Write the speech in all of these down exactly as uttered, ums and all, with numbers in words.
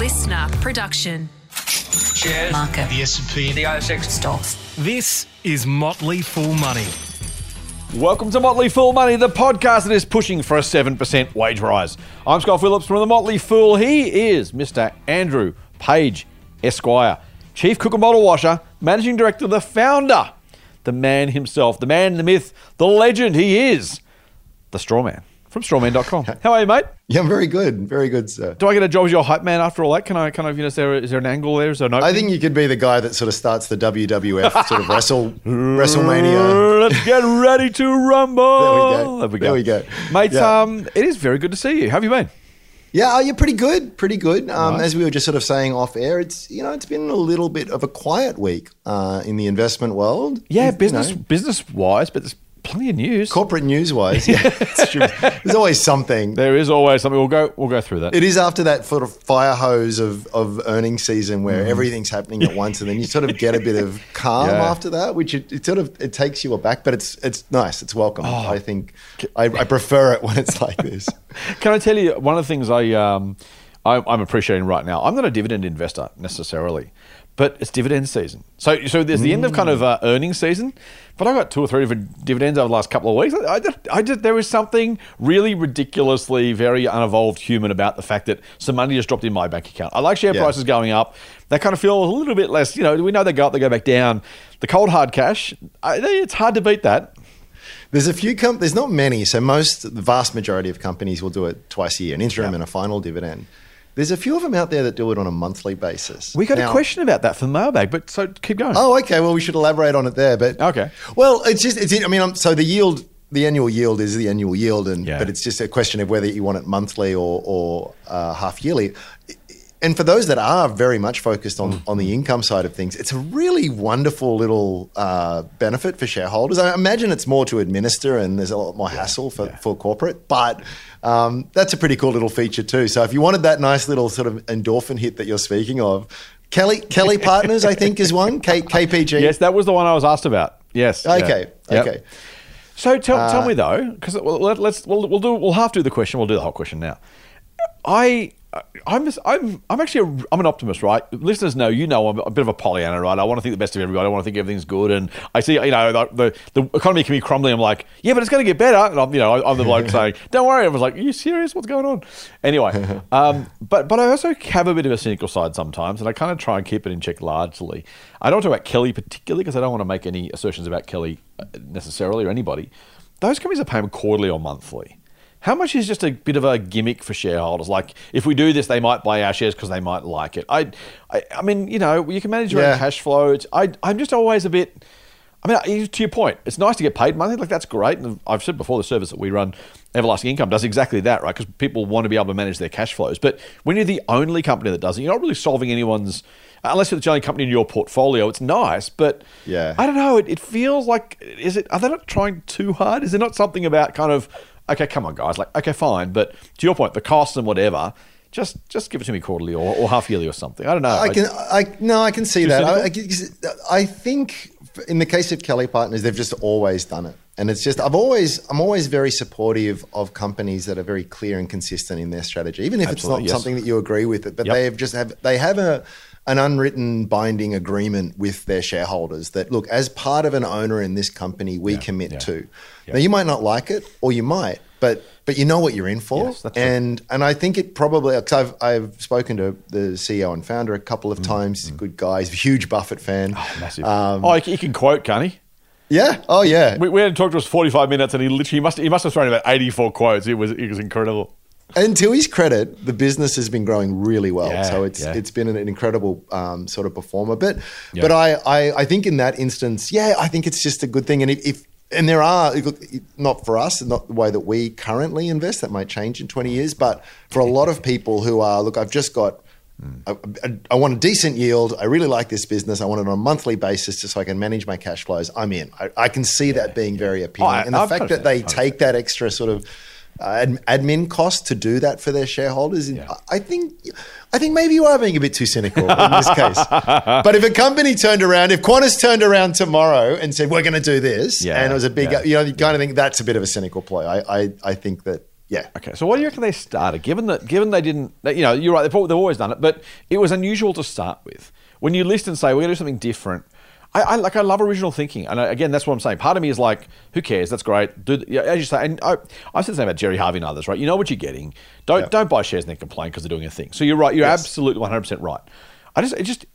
listener production. Shares, market, the S and P, the A S X, stocks. This is Motley Fool Money. Welcome to Motley Fool Money, the podcast that is pushing for a seven percent wage rise. I'm Scott Phillips from the Motley Fool. He is Mister Andrew Page Esquire, Chief Cook and Bottle Washer, Managing Director, the founder, the man himself, the man, the myth, the legend. He is the straw man from strawman dot com. How are you, mate? Yeah, I'm very good. Very good, sir. Do I get a job as your hype man after all that? Can I kind of, you know, is there, is there an angle there? Is there an opening? I think you could be the guy that sort of starts the W W F sort of wrestle WrestleMania. Let's get ready to rumble. There we go. There we go. There we go. Mate, yeah. um, it is very good to see you. How have you been? Yeah, you're pretty good. Pretty good. Um, nice. As we were just sort of saying off air, it's, you know, it's been a little bit of a quiet week uh, in the investment world. Yeah, it's, business you know, business-wise, but there's plenty of news. Corporate news-wise, yeah. It's true. There's always something. There is always something. We'll go We'll go through that. It is after that sort of fire hose of, of earnings season where mm. everything's happening at once, and then you sort of get a bit of calm yeah. after that, which it, it sort of it takes you aback, but it's it's nice. It's welcome. Oh. I think I, I prefer it when it's like this. Can I tell you, one of the things I, um, I, I'm appreciating right now, I'm not a dividend investor necessarily, but it's dividend season. So so there's the mm. end of kind of uh, earnings season, but I got two or three different dividends over the last couple of weeks. I, I, I just, there was something really ridiculously very unevolved human about the fact that some money just dropped in my bank account. I like share yeah. prices going up. They kind of feel a little bit less, you know, we know they go up, they go back down. The cold hard cash, I, it's hard to beat that. There's a few, com- there's not many. So most, the vast majority of companies will do it twice a year, an interim yeah. and a final dividend. There's a few of them out there that do it on a monthly basis. We got now, a question about that for the mailbag, but so keep going. Oh, okay. Well, we should elaborate on it there. But okay. Well, it's just, it's. I mean, I'm, so the yield, the annual yield is the annual yield, and yeah. but it's just a question of whether you want it monthly or, or uh, half yearly. And for those that are very much focused on, mm. on the income side of things, it's a really wonderful little uh, benefit for shareholders. I imagine it's more to administer and there's a lot more yeah, hassle for, yeah. for corporate, but um, that's a pretty cool little feature too. So if you wanted that nice little sort of endorphin hit that you're speaking of, Kelly Kelly Partners, I think, is one, K- KPG. Yes, that was the one I was asked about. Yes. Okay, yeah. okay. Yep. So tell uh, tell me though, because let's we'll, we'll do we'll half do the question. We'll do the whole question now. I. I'm I'm I'm actually a, I'm an optimist, right? Listeners know, you know, I'm a bit of a Pollyanna, right? I want to think the best of everybody. I want to think everything's good, and I see, you know, the the, the economy can be crumbling. I'm like, yeah, but it's going to get better. And I'm, you know, I'm the bloke saying, don't worry. I was like, are you serious? What's going on? Anyway, um, but but I also have a bit of a cynical side sometimes, and I kind of try and keep it in check largely. I don't talk about Kelly particularly because I don't want to make any assertions about Kelly necessarily or anybody. Those companies are paying quarterly or monthly. How much is just a bit of a gimmick for shareholders? Like, if we do this, they might buy our shares because they might like it. I, I, I mean, you know, you can manage your yeah. own cash flow. It's, I, I'm just always a bit. I mean, to your point, it's nice to get paid money. Like, that's great. And I've said before, the service that we run, Everlasting Income, does exactly that, right? Because people want to be able to manage their cash flows. But when you're the only company that does it, you're not really solving anyone's. Unless it's the only company in your portfolio, it's nice, but yeah. I don't know. It, it feels like, is it? Are they not trying too hard? Is there not something about kind of, okay, come on, guys, like, okay, fine, but to your point, the costs and whatever, just just give it to me quarterly or, or half yearly or something. I don't know. I can, I, I no, I can see that. I, I think in the case of Kelly Partners, they've just always done it. And it's just, I've always, I'm always very supportive of companies that are very clear and consistent in their strategy, even if Absolutely, it's not yes. something that you agree with, but yep. they have just have, they have a, an unwritten binding agreement with their shareholders that, look, as part of an owner in this company, we yeah, commit yeah, to. Yeah. Now, you might not like it, or you might, but but you know what you're in for. Yes, that's and right. and I think it probably, because I've, I've spoken to the C E O and founder a couple of times, mm-hmm. good guy, he's a huge Buffett fan. Oh, massive. Um, oh, he can quote, can't he? Yeah. Oh, yeah. We, we had him talk to us forty-five minutes and he literally must he must have thrown about eighty-four quotes. It was it was incredible. And to his credit, the business has been growing really well. Yeah, so it's yeah. it's been an incredible um, sort of performer. But yeah. but I, I, I think in that instance, yeah, I think it's just a good thing. And if, if and there are, not for us, not the way that we currently invest, that might change in twenty years, but for a lot of people who are, look, I've just got, mm. I, I, I want a decent yield. I really like this business. I want it on a monthly basis just so I can manage my cash flows. I'm in. I, I can see yeah, that being yeah. very appealing. Oh, I, and the I've fact that they take that extra sort of, Uh, admin costs to do that for their shareholders. Yeah. I think I think maybe you are being a bit too cynical in this case. But if a company turned around, if Qantas turned around tomorrow and said, we're going to do this, yeah, and it was a big, yeah. you know, you kind of think that's a bit of a cynical ploy. I, I, I think that Yeah. Okay. So what do you reckon they started? Given that, given they didn't, they, you know, you're right. They've, probably, they've always done it, but it was unusual to start with. When you list and say we're going to do something different, I, I like I love original thinking, and I, again, that's what I'm saying. Part of me is like, who cares? That's great. Do the, as you say, and I, I've said the same about Jerry Harvey and others, right? You know what you're getting. Don't yeah. don't buy shares and then complain because they're doing a thing. So you're right. You're yes. absolutely one hundred percent right. I just it just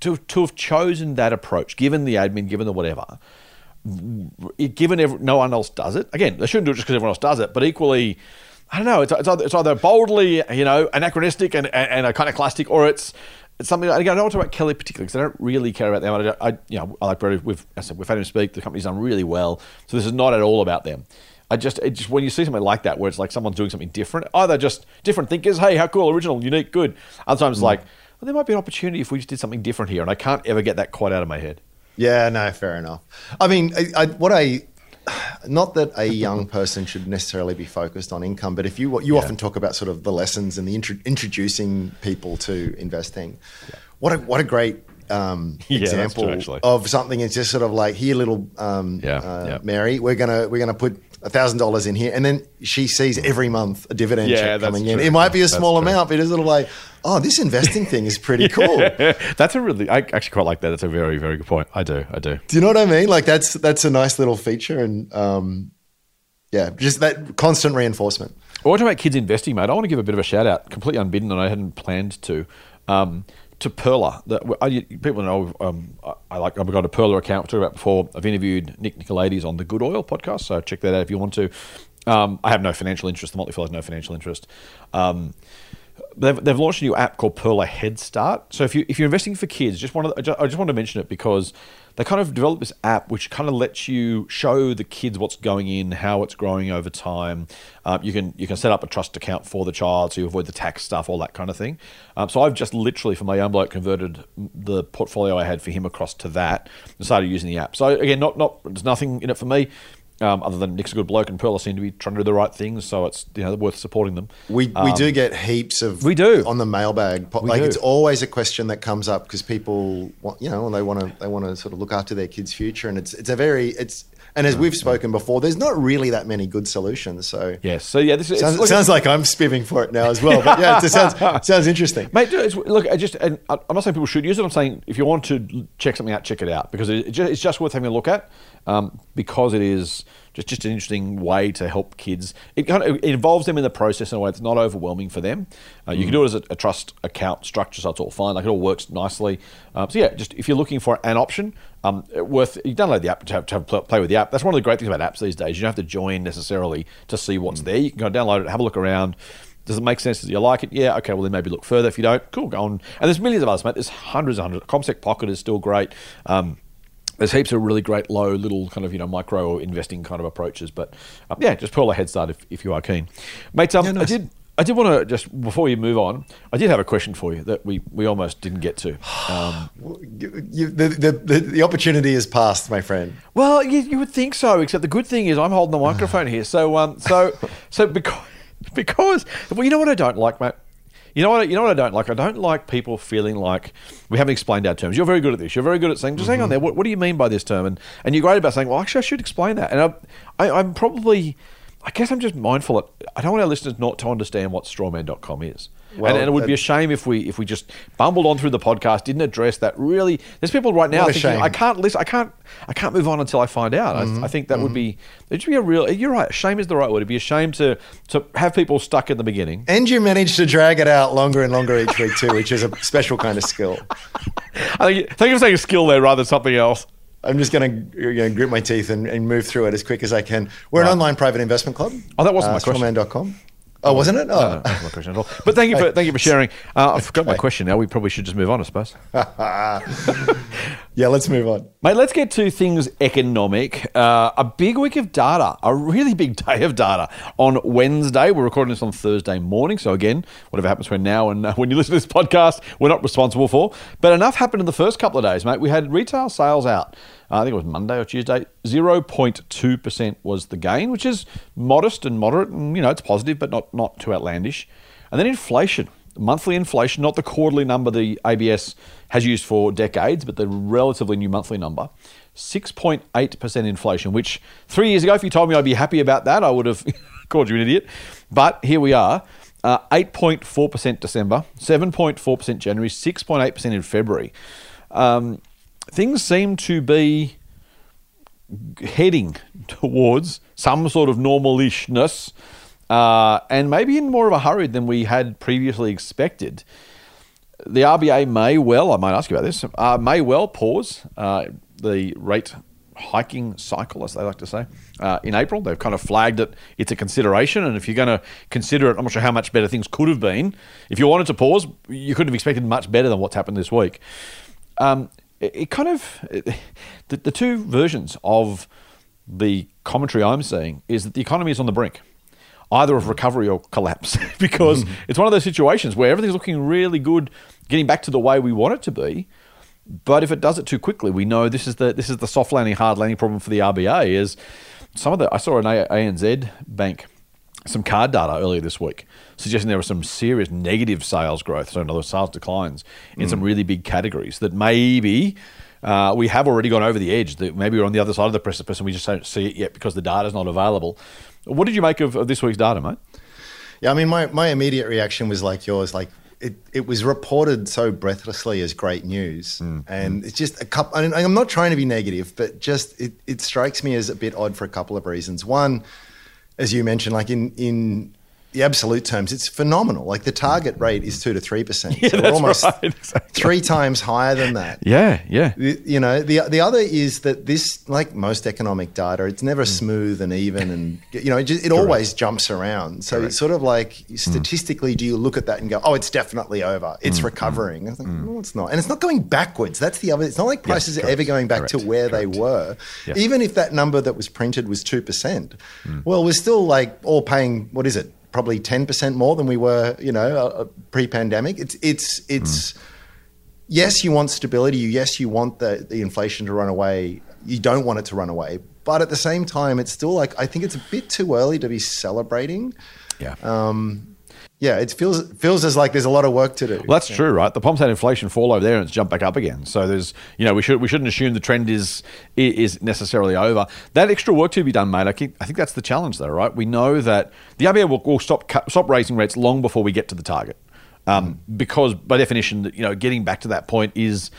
to to have chosen that approach, given the admin, given the whatever. Given every, no one else does it, again, they shouldn't do it just because everyone else does it, but equally, I don't know, it's, it's, either, it's either boldly, you know, anachronistic and, and, and iconoclastic, or it's, it's something, again, I don't want to talk about Kelly particularly because I don't really care about them. I, don't, I you know, I like Brody, we've, I said, we've had him speak, the company's done really well, so this is not at all about them. I just, it just, when you see something like that, where it's like someone's doing something different, either just different thinkers, hey, how cool, original, unique, good, other times mm. it's like, well, there might be an opportunity if we just did something different here, and I can't ever get that quite out of my head. Yeah, no, fair enough. I mean, I, I, what I, not that a young person should necessarily be focused on income, but if you, you yeah. often talk about sort of the lessons and the intro, introducing people to investing. Yeah. What a, what a great um, yeah, example that's true, of something. It's just sort of like, here, little um, yeah, uh, yeah. Mary, we're gonna we're gonna put a thousand dollars in here, and then she sees every month a dividend yeah, check coming in. True. It might be a that's small true. amount, but it's sort of like, oh, this investing thing is pretty cool. That's a really, I actually quite like that. That's a very, very good point. I do, I do. Do you know what I mean? Like that's that's a nice little feature, and um, yeah, just that constant reinforcement. I want to talk about kids investing, mate. I want to give a bit of a shout out, completely unbidden, and I hadn't planned to. Um, To Pearler, the, I, people know um, I like. I've got a Pearler account. I've talked about before. I've interviewed Nick Nicolaitis on the Good Oil podcast, so check that out if you want to. Um, I have no financial interest. The Motley Fool has no financial interest. Um, they've, they've launched a new app called Pearler Headstart. So if you if you're investing for kids, just want to, I just want to mention it because they kind of developed this app which kind of lets you show the kids what's going in, how it's growing over time. Um, you can you can set up a trust account for the child so you avoid the tax stuff, all that kind of thing. Um, so I've just literally, for my young bloke, converted the portfolio I had for him across to that and started using the app. So again, not not there's nothing in it for me um, other than Nick's a good bloke and Pearler seem to be trying to do the right things, so it's you know worth supporting them. We we um, do get heaps of we do on the mailbag. We like do. It's always a question that comes up because people want, you know they want to they want to sort of look after their kids' future, and it's it's a very it's. And as we've spoken before, there's not really that many good solutions. So yes, so yeah, this is, sounds, it sounds like I'm spivving for it now as well. But yeah, it sounds it sounds interesting, mate. It's, look, I just and I'm not saying people should use it. I'm saying if you want to check something out, check it out because it, it's just worth having a look at um, because it is just, just an interesting way to help kids. It kind of it involves them in the process in a way that's not overwhelming for them. Uh, you mm. can do it as a, a trust account structure, so it's all fine. Like it all works nicely. Um, so yeah, just if you're looking for an option. Um, worth you download the app to, have, to have, play with the app. That's one of the great things about apps these days. You don't have to join necessarily to see what's there. You can go download it, have a look around. Does it make sense? Do you like it? Yeah, okay, well then maybe look further. If you don't, cool, go on. And there's millions of others, mate. There's hundreds and hundreds. Comsec Pocket is still great. Um, there's heaps of really great low little kind of, you know, micro investing kind of approaches. But um, yeah, just pull a head start if, if you are keen. Mate, um, yeah, nice. I did... I did want to just, before you move on, I did have a question for you that we, we almost didn't get to. Um, you, the, the, the, the opportunity is passed, my friend. Well, you, you would think so, except the good thing is I'm holding the microphone here. So, um, so, so because, because, well, you know what I don't like, mate? You know what? You know what I don't like? I don't like people feeling like we haven't explained our terms. You're very good at this. You're very good at saying, just mm-hmm. hang on there. What, what do you mean by this term? And and you're great about saying, well, actually, I should explain that. And I, I, I'm probably... I guess I'm just mindful of, I don't want our listeners not to understand what strawman dot com is. Well, and, and it would be a shame if we if we just bumbled on through the podcast, didn't address that. Really, there's people right now thinking, shame. I can't listen, I can't I can't move on until I find out. Mm-hmm. I, I think that mm-hmm. would be, it'd be a real, you're right, shame is the right word. It'd be a shame to, to have people stuck at the beginning. And you manage to drag it out longer and longer each week too, which is a special kind of skill. I think, I think you're saying a skill there rather than something else. I'm just going to you know, grit my teeth and, and move through it as quick as I can. We're right. an online private investment club. Oh, that wasn't uh, my question. strawman dot com. Oh, wasn't it? Oh. No, no, that wasn't my question at all. But thank you for, thank you for sharing. Uh, I forgot okay. my question now. We probably should just move on, I suppose. Yeah, let's move on. Mate, let's get to things economic. Uh, a big week of data, a really big day of data on Wednesday. We're recording this on Thursday morning. So again, whatever happens between now and uh, when you listen to this podcast, we're not responsible for. But enough happened in the first couple of days, mate. We had retail sales out. Uh, I think it was Monday or Tuesday. zero point two percent was the gain, which is modest and moderate. And, you know, it's positive, but not, not too outlandish. And then inflation. monthly inflation, not the quarterly number the A B S has used for decades, but the relatively new monthly number, six point eight percent inflation, which three years ago, if you told me I'd be happy about that, I would have called you an idiot. But here we are, uh, eight point four percent December, seven point four percent January, six point eight percent in February. Um, things seem to be heading towards some sort of normalishness, uh, and maybe in more of a hurry than we had previously expected. The R B A may well, I might ask you about this, uh, may well pause uh, the rate hiking cycle, as they like to say, uh, in April. They've kind of flagged that it's a consideration, and if you're going to consider it, I'm not sure how much better things could have been. If you wanted to pause, you couldn't have expected much better than what's happened this week. Um, it, it kind of, it, the, the two versions of the commentary I'm seeing is that the economy is on the brink, either of recovery or collapse, because it's one of those situations where everything's looking really good, getting back to the way we want it to be. But if it does it too quickly, we know this is the this is the soft landing, hard landing problem for the R B A. Is some of the I saw an A N Z bank, some card data earlier this week suggesting there was some serious negative sales growth, so in other words, sales declines in mm. some really big categories that maybe uh, we have already gone over the edge. That maybe we're on the other side of the precipice and we just don't see it yet because the data's not available. What did you make of, of this week's data, mate? Yeah, I mean, my my immediate reaction was like yours, like. It, it was reported so breathlessly as great news. Mm. And it's just a couple, and I'm not trying to be negative, but just it, it strikes me as a bit odd for a couple of reasons. One, as you mentioned, like in, in the absolute terms, it's phenomenal. Like the target rate is two to three percent. Yeah, so we're almost right. Exactly. Three times higher than that. Yeah, yeah. The, you know, the the other is that this, like most economic data, it's never mm. smooth and even, and you know, it, just, it always jumps around. So Correct. It's sort of like statistically, mm. do you look at that and go, oh, it's definitely over, it's mm. recovering? I was like, mm. no, it's not, and it's not going backwards. That's the other. It's not like prices yes, are ever going back correct. To where correct. They were. Yes. Even if that number that was printed was two percent, mm. well, we're still like all paying. What is it? Probably ten percent more than we were, you know, uh, pre-pandemic. It's, it's, it's. Mm. Yes, you want stability. Yes, you want the, the inflation to run away. You don't want it to run away. But at the same time, it's still like, I think it's a bit too early to be celebrating. Yeah. Um, yeah, it feels feels as like there's a lot of work to do. Well, that's yeah. true, right? The Pom's had inflation fall over there and it's jumped back up again. So there's, you know, we should we shouldn't assume the trend is is necessarily over. That extra work to be done, mate. I think I think that's the challenge, though, right? We know that the R B A will, will stop stop raising rates long before we get to the target, um, mm. because by definition, you know, getting back to that point is,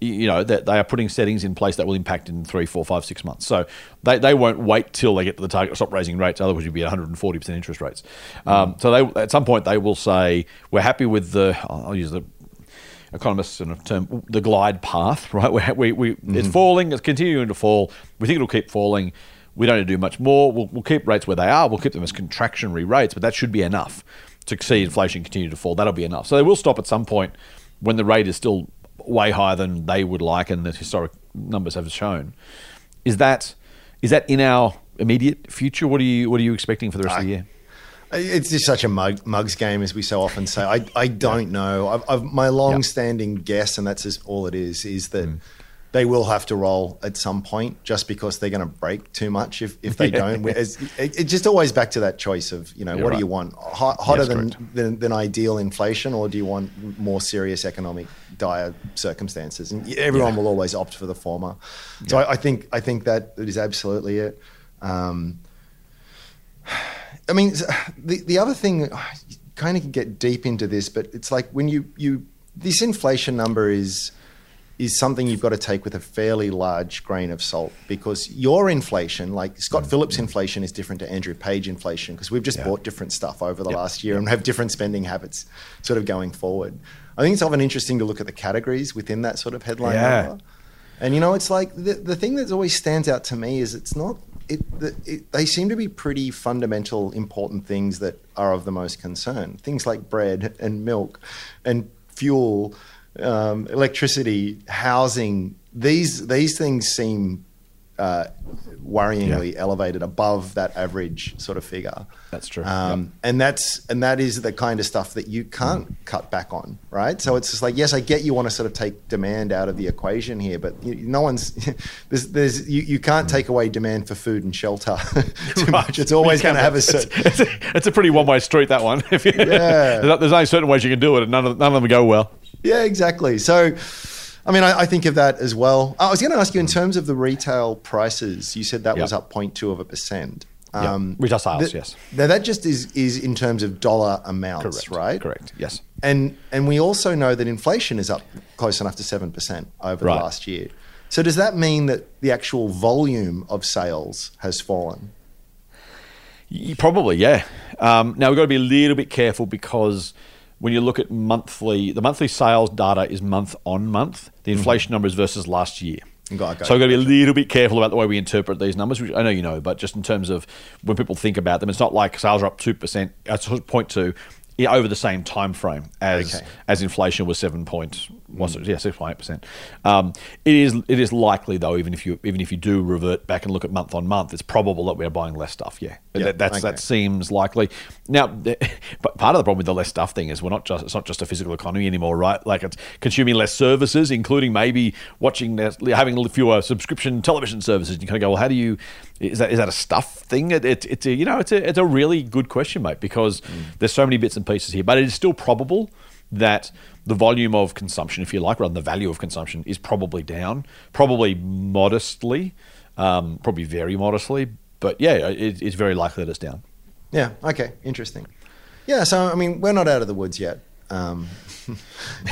you know, that they are putting settings in place that will impact in three, four, five, six months. So they, they won't wait till they get to the target or stop raising rates. Otherwise, you'd be at one hundred forty percent interest rates. Um, so they at some point they will say, we're happy with the, I'll use the economists in a term, the glide path, right? We're, we we mm. It's falling, it's continuing to fall. We think it'll keep falling. We don't need to do much more. We'll, we'll keep rates where they are. We'll keep them as contractionary rates, but that should be enough to see inflation continue to fall. That'll be enough. So they will stop at some point when the rate is still way higher than they would like, and the historic numbers have shown. Is that is that in our immediate future? What are you what are you expecting for the rest I, of the year? It's just such a mug, mugs game, as we so often say. I I don't know. I've, I've, my long-standing yep. guess, and that's just all it is, is that. Mm. They will have to roll at some point just because they're going to break too much if, if they don't. It's, it's just always back to that choice of, you know, yeah, what right. do you want? Hot, hotter yeah, than, than than ideal inflation, or do you want more serious economic dire circumstances? And everyone yeah. will always opt for the former. So yeah. I, I think I think that is absolutely it. Um, I mean, the, the other thing, you kind of can get deep into this, but it's like when you, you this inflation number is... is something you've got to take with a fairly large grain of salt, because your inflation, like Scott mm. Phillips' inflation, is different to Andrew Page inflation, because we've just yeah. bought different stuff over the yep. last year and have different spending habits sort of going forward. I think it's often interesting to look at the categories within that sort of headline yeah. number. And, you know, it's like the, the thing that always stands out to me is it's not It, the, it, they seem to be pretty fundamental, important things that are of the most concern. Things like bread and milk and fuel, Um, electricity, housing, these these things seem uh, worryingly yeah. elevated above that average sort of figure. That's true. Um, yep. And that's and that is the kind of stuff that you can't mm. cut back on, right? So it's just like, yes, I get you want to sort of take demand out of the equation here, but you, no one's there's, there's you, you can't mm. take away demand for food and shelter too right. much. It's always going to have a certain... It's, it's, it's a pretty one-way street, that one. If you, yeah. There's only certain ways you can do it, and none of, none of them go well. Yeah, exactly. So... I mean, I, I think of that as well. I was going to ask you, in terms of the retail prices, you said that yep. was up zero point two of a percent. Um, yep. Retail sales, th- yes. Now, that just is is in terms of dollar amounts, correct. Right? Correct, yes. And and we also know that inflation is up close enough to seven percent over right. the last year. So does that mean that the actual volume of sales has fallen? Probably, yeah. Um, now, we've got to be a little bit careful because... when you look at monthly, the monthly sales data is month on month. The inflation mm-hmm. number is versus last year. Got, got, so we've got to be a little bit careful about the way we interpret these numbers, which I know you know, but just in terms of when people think about them, it's not like sales are up two percent, uh, zero point two over the same time frame as okay. as inflation was seven point was mm. it yeah six point eight percent. Um, it is it is likely though, even if you even if you do revert back and look at month on month, it's probable that we are buying less stuff. Yeah, yeah. That, that's okay. that seems likely. Now, but part of the problem with the less stuff thing is we're not just it's not just a physical economy anymore, right? Like it's consuming less services, including maybe watching less, having fewer subscription television services. You kind of go, well, how do you is that is that a stuff thing? It, it, it's a, you know it's a it's a really good question, mate, because mm. there's so many bits and pieces here, but it is still probable that the volume of consumption, if you like, rather than the value of consumption, is probably down, probably modestly, um, probably very modestly, but yeah, it, it's very likely that it's down. Yeah, okay, interesting. Yeah, so I mean, we're not out of the woods yet, um,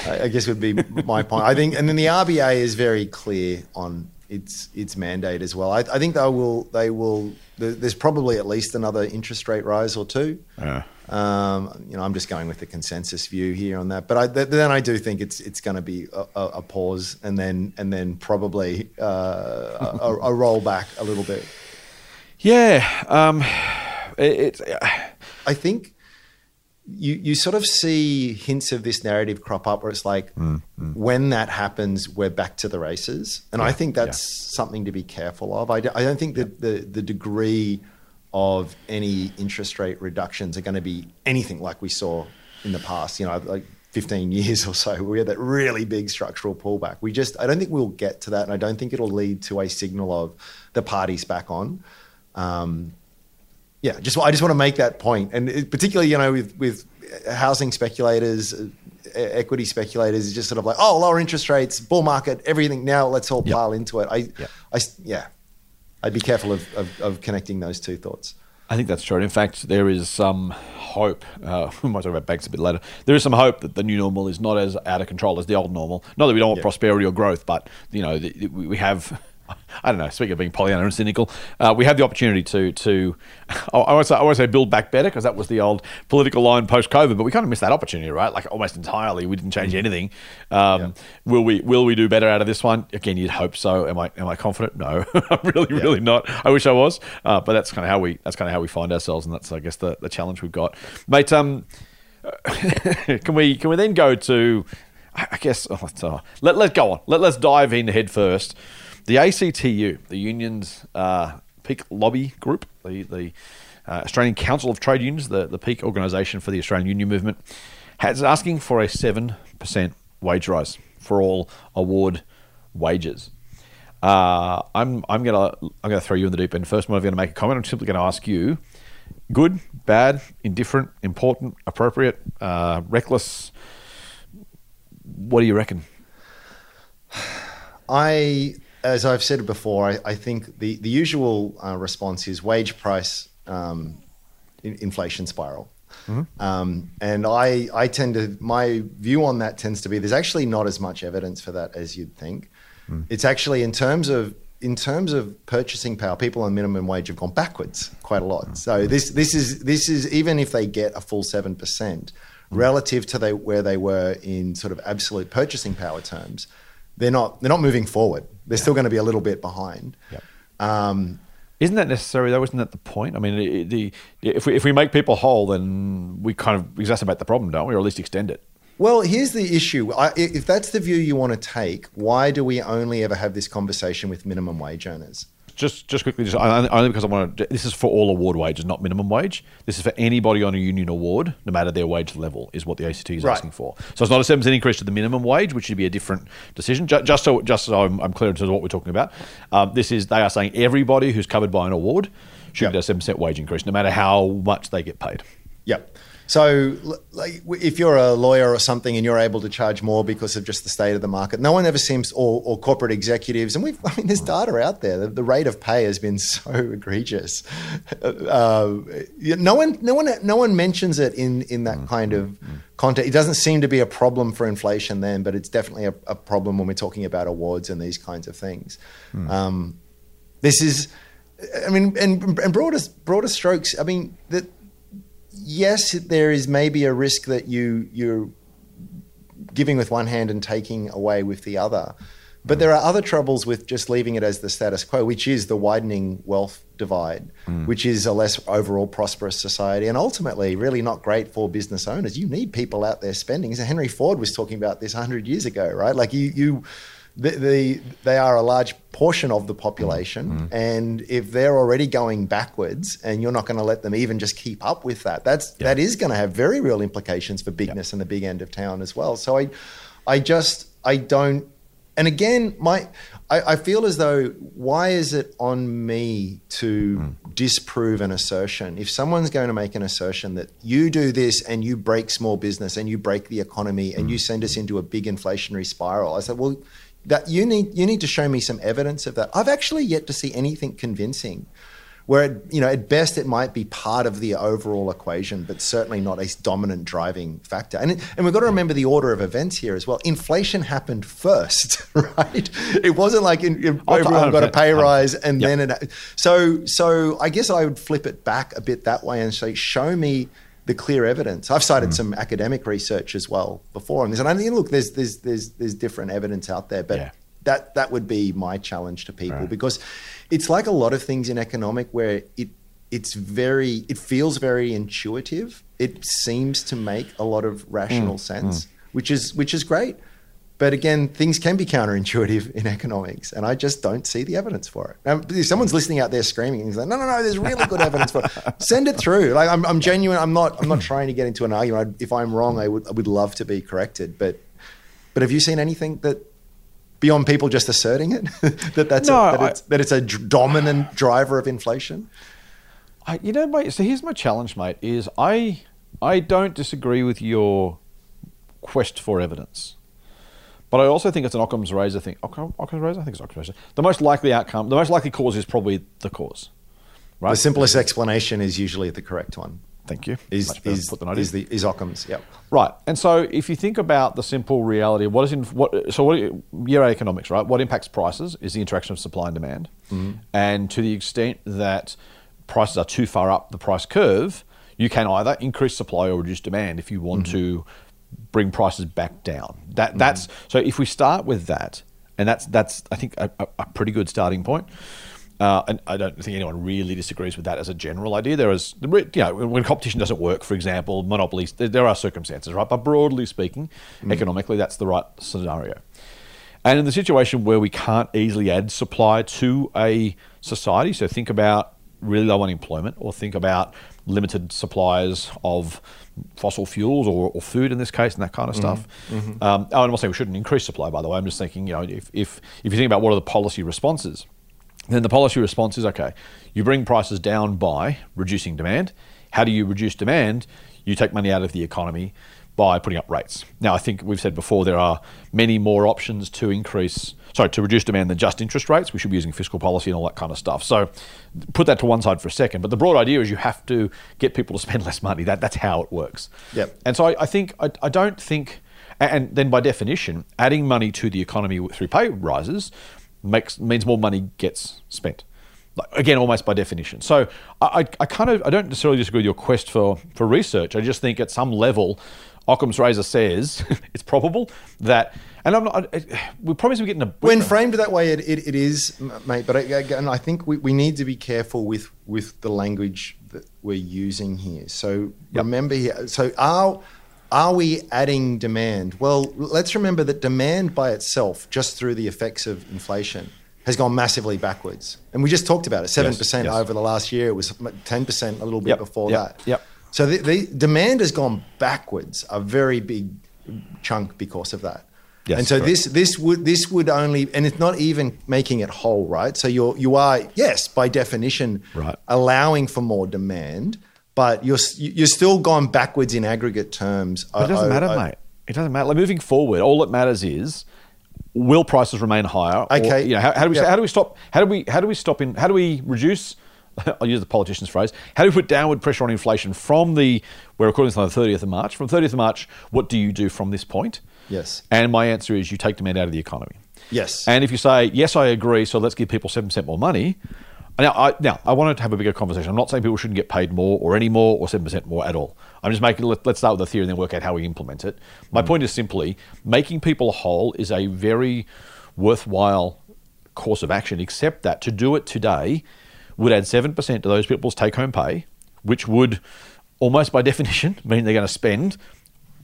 I, I guess would be my point. I think, and then the R B A is very clear on its its mandate as well. I, I think they will, they will, there's probably at least another interest rate rise or two. Uh. Um, you know, I'm just going with the consensus view here on that, but I, th- then I do think it's it's going to be a, a, a pause and then and then probably uh, a, a roll back a little bit. Yeah, um, it's. It, uh, I think you you sort of see hints of this narrative crop up where it's like mm, mm. when that happens, we're back to the races, and yeah, I think that's yeah. something to be careful of. I, d- I don't think that the the degree of any interest rate reductions are going to be anything like we saw in the past, you know, like fifteen years or so. We had that really big structural pullback. We just, I don't think we'll get to that. And I don't think it'll lead to a signal of the party's back on. Um, yeah, just I just want to make that point. And it, particularly, you know, with, with housing speculators, uh, equity speculators, is just sort of like, oh, lower interest rates, bull market, everything. Now let's all yep. pile into it. I, yep. I, yeah. I'd be careful of, of, of connecting those two thoughts. I think that's true. In fact, there is some hope. Uh, we might talk about banks a bit later. There is some hope that the new normal is not as out of control as the old normal. Not that we don't want yeah. prosperity or growth, but you know, the, we have. I don't know. Speaking of being Pollyanna and cynical, uh, we have the opportunity to to. I always say, I always say build back better, because that was the old political line post COVID, but we kind of missed that opportunity, right? Like almost entirely, we didn't change anything. Um, yeah. Will we? Will we do better out of this one? Again, you'd hope so. Am I? Am I confident? No, I'm really, yeah. really not. I wish I was, uh, but that's kind of how we. That's kind of how we find ourselves, and that's, I guess, the, the challenge we've got, mate. Um, can we? Can we then go to? I guess oh, oh, let let's go on. Let let's dive in head first. The A C T U, the union's uh, peak lobby group, the, the uh, Australian Council of Trade Unions, the, the peak organisation for the Australian union movement, has asking for a seven percent wage rise for all award wages. Uh, I'm I'm gonna I'm gonna throw you in the deep end first. I'm not going to make a comment. I'm simply going to ask you: good, bad, indifferent, important, appropriate, uh, reckless. What do you reckon? I. As I've said before, I, I think the, the usual uh, response is wage price um, in, inflation spiral. Mm-hmm. Um, and I, I tend to, my view on that tends to be there's actually not as much evidence for that as you'd think. Mm. It's actually in terms of in terms of purchasing power, people on minimum wage have gone backwards quite a lot. So this this is this is even if they get a full seven percent mm. relative to they, where they were in sort of absolute purchasing power terms, they're not they're not moving forward. They're yeah. still going to be a little bit behind. Yep. Um, Isn't that necessary though? Isn't that the point? I mean, it, the if we if we make people whole, then we kind of exacerbate the problem, don't we? Or at least extend it. Well, here's the issue. I, if that's the view you want to take, why do we only ever have this conversation with minimum wage earners? just just quickly, just only because I want to, this is for all award wages, not minimum wage. This is for anybody on a union award, no matter their wage level, is what the A C T is right. asking for. So it's not a seven percent increase to the minimum wage, which should be a different decision. Just so, just so I'm, I'm clear in terms of what we're talking about, um, this is, they are saying everybody who's covered by an award should yep. get a seven percent wage increase, no matter how much they get paid. Yep. So like, if you're a lawyer or something and you're able to charge more because of just the state of the market, no one ever seems, or, or corporate executives, and we've, I mean, there's data out there. The, the rate of pay has been so egregious. Uh, no one, no one, no one mentions it in, in that kind of context. It doesn't seem to be a problem for inflation then, but it's definitely a, a problem when we're talking about awards and these kinds of things. Mm. Um, this is, I mean, and, and broader, broader strokes, I mean, that, yes, there is maybe a risk that you, you're giving with one hand and taking away with the other. But mm. there are other troubles with just leaving it as the status quo, which is the widening wealth divide, mm. which is a less overall prosperous society and ultimately really not great for business owners. You need people out there spending. So Henry Ford was talking about this one hundred years ago, right? Like you... you The, the, they are a large portion of the population mm. and if they're already going backwards and you're not going to let them even just keep up with that, that's yeah. that is going to have very real implications for bigness yeah. and the big end of town as well. So I I just, I don't, and again, my I, I feel as though, why is it on me to mm. disprove an assertion? If someone's going to make an assertion that you do this and you break small business and you break the economy and mm. you send us into a big inflationary spiral, I said, well, that you need you need to show me some evidence of that. I've actually yet to see anything convincing where, it, you know, at best it might be part of the overall equation, but certainly not a dominant driving factor. And, it, and we've got to remember the order of events here as well. Inflation happened first, right? It wasn't like in, in, everyone got a pay rise and yep. then it... So, so I guess I would flip it back a bit that way and say, show me the clear evidence. I've cited mm. some academic research as well before on this, and I think, look, there's there's there's there's different evidence out there, but yeah. that that would be my challenge to people right. because it's like a lot of things in economic where it it's very it feels very intuitive. It seems to make a lot of rational mm. sense, mm. which is which is great, but again, things can be counterintuitive in economics, and I just don't see the evidence for it. Now, if someone's listening out there screaming, and he's like, "No, no, no! There's really good evidence for it. Send it through." Like, I'm, I'm genuine. I'm not. I'm not trying to get into an argument. If I'm wrong, I would. I would love to be corrected. But, but have you seen anything that beyond people just asserting it that that's no, a, that, I, it's, that it's a dominant driver of inflation? I, you know, mate. So here's my challenge, mate. Is I, I don't disagree with your quest for evidence. But I also think it's an Occam's razor thing. Occam, Occam's razor? I think it's Occam's razor. The most likely outcome, the most likely cause is probably the cause. Right? The simplest explanation is usually the correct one. Thank you. Is, is, put than I is, the, is Occam's, yep. Right. And so if you think about the simple reality, what is in, what, so what, year eight economics, right? What impacts prices is the interaction of supply and demand. Mm-hmm. And to the extent that prices are too far up the price curve, you can either increase supply or reduce demand if you want mm-hmm. to bring prices back down. That that's mm-hmm. so if we start with that, and that's that's I think a, a pretty good starting point. Uh, and I don't think anyone really disagrees with that as a general idea. There is, you know, when competition doesn't work, for example, monopolies. There are circumstances, right? But broadly speaking, mm-hmm. economically, that's the right scenario. And in the situation where we can't easily add supply to a society, so think about really low unemployment, or think about limited supplies of fossil fuels or, or food in this case, and that kind of stuff. Mm-hmm. Um, oh, and I'm not saying we shouldn't increase supply, by the way. I'm just thinking, you know, if, if, if you think about what are the policy responses, then the policy response is, okay, you bring prices down by reducing demand. How do you reduce demand? You take money out of the economy by putting up rates. Now, I think we've said before there are many more options to increase, sorry, to reduce demand than just interest rates. We should be using fiscal policy and all that kind of stuff. So put that to one side for a second. But the broad idea is you have to get people to spend less money. That, that's how it works. Yep. And so I, I think, I, I don't think, and then by definition, adding money to the economy through pay rises makes means more money gets spent. Again, almost by definition. So I, I kind of, I don't necessarily disagree with your quest for, for research. I just think at some level, Occam's razor says it's probable that, and I'm not. We promise we get in a. When framed that way, it it, it is, mate. But I, again, I think we, we need to be careful with with the language that we're using here. So yep. remember here. So are are we adding demand? Well, let's remember that demand by itself, just through the effects of inflation, has gone massively backwards. And we just talked about it, seven percent yes, yes. over the last year. It was ten percent a little bit yep, before yep, that. Yep. So the, the demand has gone backwards a very big chunk because of that. Yes, and so correct. this this would this would only, and it's not even making it whole, right? So you're you are yes by definition right. allowing for more demand, but you're you're still gone backwards in aggregate terms. But it doesn't matter, oh, mate. It doesn't matter. Like, moving forward, all that matters is, will prices remain higher? Okay. Or, you know, how, how do we yep. how do we stop how do we how do we stop in how do we reduce? I'll use the politician's phrase. How do we put downward pressure on inflation from the, we're recording this on the thirtieth of March. From thirtieth of March, what do you do from this point? Yes. And my answer is you take demand out of the economy. Yes. And if you say, yes, I agree, so let's give people seven percent more money. Now, I, now, I wanted to have a bigger conversation. I'm not saying people shouldn't get paid more or any more or seven percent more at all. I'm just making, let, let's start with the theory and then work out how we implement it. My mm. point is simply, making people whole is a very worthwhile course of action, except that to do it today would add seven percent to those people's take-home pay, which would almost by definition mean they're going to spend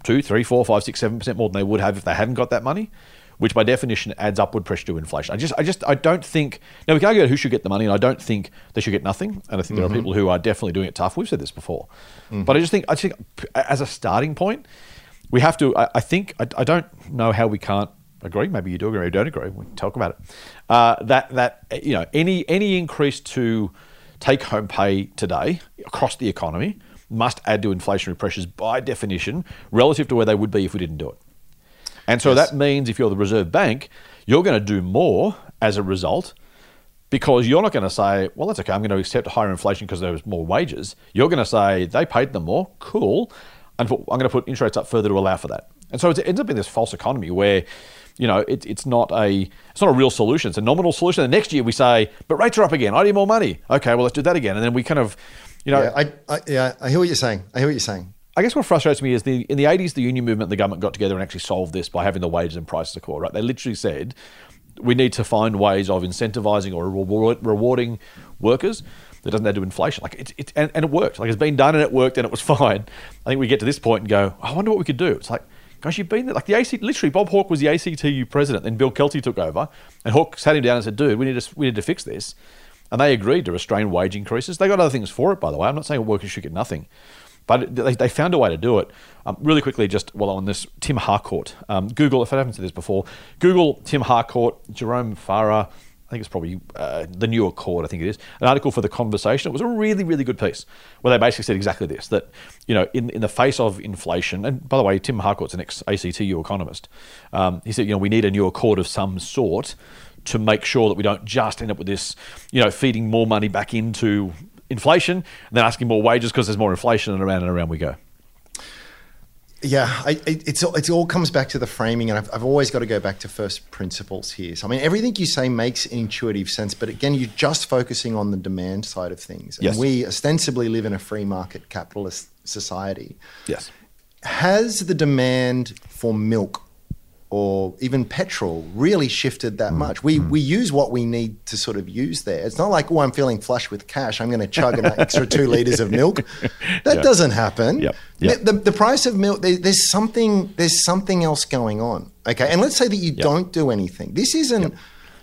two, three, four, five, six, seven percent more than they would have if they hadn't got that money, which by definition adds upward pressure to inflation. I just, I just, I don't think, now we can argue about who should get the money, and I don't think they should get nothing. And I think mm-hmm. there are people who are definitely doing it tough. We've said this before. Mm-hmm. But I just think, I think as a starting point, we have to, I, I think, I, I don't know how we can't agree, maybe you do agree or don't agree, we can talk about it, uh, that, that you know, any any increase to take-home pay today across the economy must add to inflationary pressures by definition relative to where they would be if we didn't do it. And so yes. that means if you're the Reserve Bank, you're going to do more as a result, because you're not going to say, well, that's okay, I'm going to accept higher inflation because there was more wages. You're going to say, they paid them more, cool, and I'm going to put interest rates up further to allow for that. And so it ends up in this false economy where, you know, it, it's not a it's not a real solution. It's a nominal solution. The next year we say, but rates are up again. I need more money. Okay, well, let's do that again. And then we kind of, you know. Yeah, I, I, yeah, I hear what you're saying. I hear what you're saying. I guess what frustrates me is the in the eighties, the union movement and the government got together and actually solved this by having the wages and prices accord, right? They literally said, we need to find ways of incentivizing or reward, rewarding workers that doesn't add to inflation. Like it, it and, and it worked. Like it's been done and it worked and it was fine. I think we get to this point and go, I wonder what we could do. It's like, gosh, you've been there. Like the A C, literally, Bob Hawke was the A C T U president. Then Bill Kelty took over, and Hawke sat him down and said, "Dude, we need to we need to fix this." And they agreed to restrain wage increases. They got other things for it, by the way. I'm not saying workers should get nothing, but they, they found a way to do it. Um, really quickly, just while on this, Tim Harcourt, um, Google. If I haven't said this before, Google Tim Harcourt, Jerome Farah. I think it's probably uh, the New Accord, I think it is, an article for The Conversation. It was a really, really good piece where they basically said exactly this, that, you know, in, in the face of inflation, and by the way, Tim Harcourt's an ex-A C T U economist. Um, he said, you know, we need a new accord of some sort to make sure that we don't just end up with this, you know, feeding more money back into inflation and then asking more wages because there's more inflation, and around and around we go. Yeah, I, it's it all comes back to the framing, and I've, I've always got to go back to first principles here. So, I mean, everything you say makes intuitive sense, but again, you're just focusing on the demand side of things. And yes. we ostensibly live in a free market capitalist society. Yes. Has the demand for milk or even petrol really shifted that mm. much? We mm. we use what we need to sort of use there. It's not like, oh, I'm feeling flush with cash, I'm going to chug an extra two litres of milk. That yep. doesn't happen. Yep. Yep. The, the, the price of milk, there, there's something there's something else going on. Okay, and let's say that you yep. don't do anything. This isn't, yep.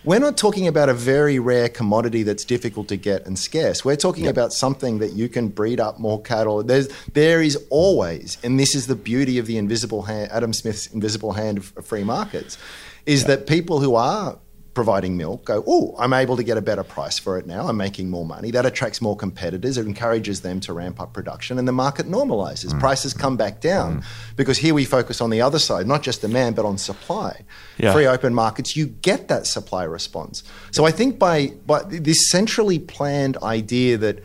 we're not talking about a very rare commodity that's difficult to get and scarce. We're talking yep. about something that you can breed up more cattle. There's, there is always, and this is the beauty of the invisible hand, Adam Smith's invisible hand of free markets, is yep. that people who are providing milk go, oh, I'm able to get a better price for it now. I'm making more money. That attracts more competitors. It encourages them to ramp up production, and the market normalizes. Mm. Prices come back down mm. because here we focus on the other side, not just demand, but on supply. Yeah. Free open markets, you get that supply response. So I think by, by this centrally planned idea that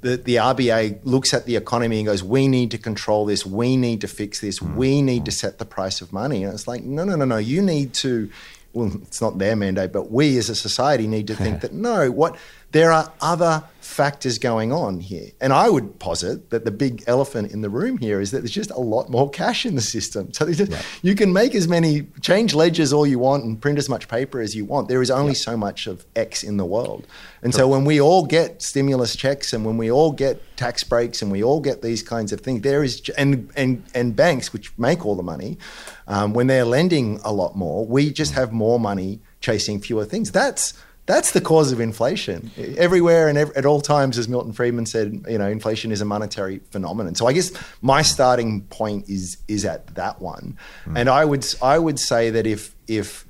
the, the R B A looks at the economy and goes, we need to control this, we need to fix this, mm. we need to set the price of money. And it's like, no, no, no, no, you need to... Well, it's not their mandate, but we as a society need to think yeah. that, no, what there are other factors going on here. And I would posit that the big elephant in the room here is that there's just a lot more cash in the system. So just, right. you can make as many, change ledgers all you want and print as much paper as you want. There is only yeah. so much of X in the world. And Correct. So when we all get stimulus checks and when we all get tax breaks and we all get these kinds of things, there is, and, and, and banks, which make all the money, um, when they're lending a lot more, we just have more money chasing fewer things. That's That's the cause of inflation. Everywhere and ev- at all times, as Milton Friedman said, you know, inflation is a monetary phenomenon. So I guess my starting point is is at that one. Mm. And I would I would say that if if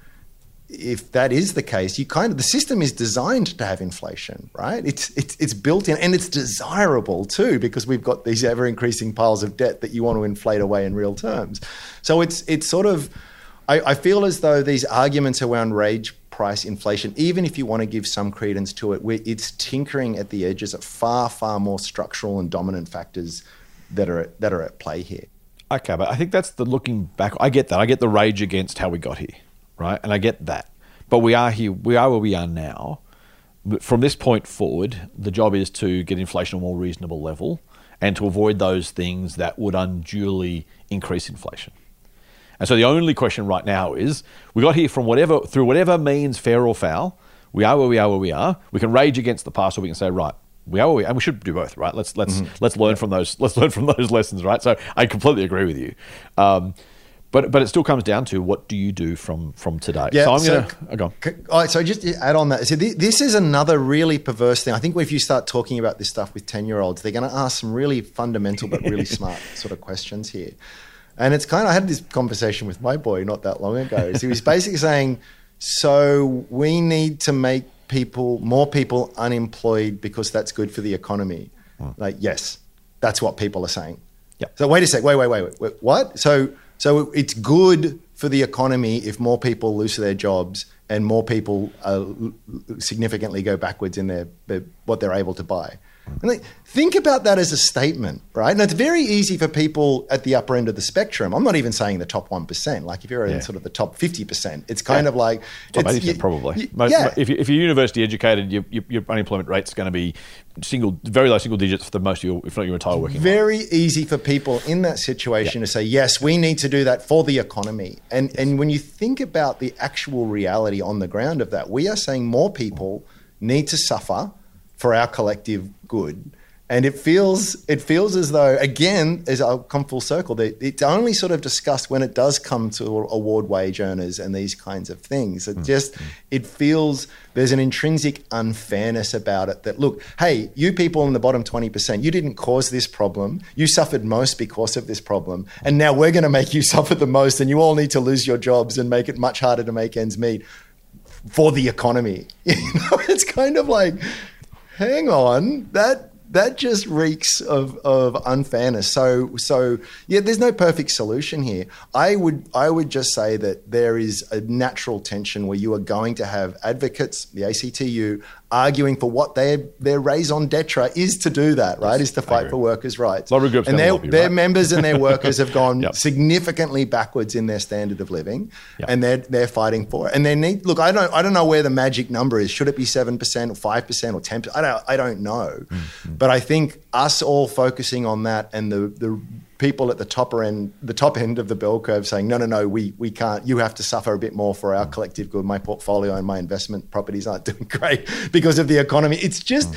if that is the case, you kind of the system is designed to have inflation, right? It's it's it's built in, and it's desirable too, because we've got these ever increasing piles of debt that you want to inflate away in real terms. So it's it's sort of I, I feel as though these arguments around rage price inflation, even if you want to give some credence to it, we're, it's tinkering at the edges of far, far more structural and dominant factors that are that are at play here. Okay, but I think that's the looking back. I get that. I get the rage against how we got here, right? And I get that. But we are here. We are where we are now. From this point forward, the job is to get inflation at a more reasonable level and to avoid those things that would unduly increase inflation. And so the only question right now is, we got here from whatever, through whatever means, fair or foul, we are where we are where we are. We can rage against the past, or we can say, right, we are where we are, and we should do both, right? Let's let's mm-hmm. let's learn from those let's learn from those lessons, right? So I completely agree with you. Um, But but it still comes down to, what do you do from from today? Yeah, so I'm so, gonna oh, go. On. All right, so just to add on that. So th- this is another really perverse thing. I think if you start talking about this stuff with ten-year-olds, they're going to ask some really fundamental but really smart sort of questions here. And it's kind of, I had this conversation with my boy not that long ago. So he was basically saying, so we need to make people, more people unemployed because that's good for the economy. Hmm. Like, yes, that's what people are saying. Yep. So wait a sec, wait, wait, wait, wait, what? So So it's good for the economy if more people lose their jobs and more people uh, significantly go backwards in their, their what they're able to buy. And like, think about that as a statement, right? And it's very easy for people at the upper end of the spectrum. I'm not even saying the top one percent. Like, if you're yeah. in sort of the top fifty percent, it's kind yeah. of like... Top it's, eighty percent you, probably. You, Most, yeah. If, you, if you're university educated, your, your, your unemployment rate's going to be single, very low single digits for the most of your, if not your entire working very life. Very easy for people in that situation yeah. to say, yes, we need to do that for the economy. And, yes. and when you think about the actual reality on the ground of that, we are saying more people need to suffer for our collective good. And it feels it feels as though, again, as I'll come full circle, that it's only sort of discussed when it does come to award wage earners and these kinds of things. It just, it feels there's an intrinsic unfairness about it that, look, hey, you people in the bottom twenty percent, you didn't cause this problem. You suffered most because of this problem. And now we're going to make you suffer the most, and you all need to lose your jobs and make it much harder to make ends meet for the economy. You know, it's kind of like... Hang on, that that just reeks of, of unfairness. So so yeah, there's no perfect solution here. I would I would just say that there is a natural tension where you are going to have advocates, the A C T U, arguing for what their their raison d'etre is to do that, right? Yes, is to fight for workers' rights. Lobby groups and their lobby, their right? members and their workers have gone yep. significantly backwards in their standard of living, yep. and they're they're fighting for it. And they need look. I don't I don't know where the magic number is. Should it be seven percent or five percent or ten percent? I don't I don't know. Mm-hmm. But I think us all focusing on that, and the the people at the top end, the top end of the bell curve saying, no, no, no, we we can't, you have to suffer a bit more for our collective good. My portfolio and my investment properties aren't doing great because of the economy. It's just,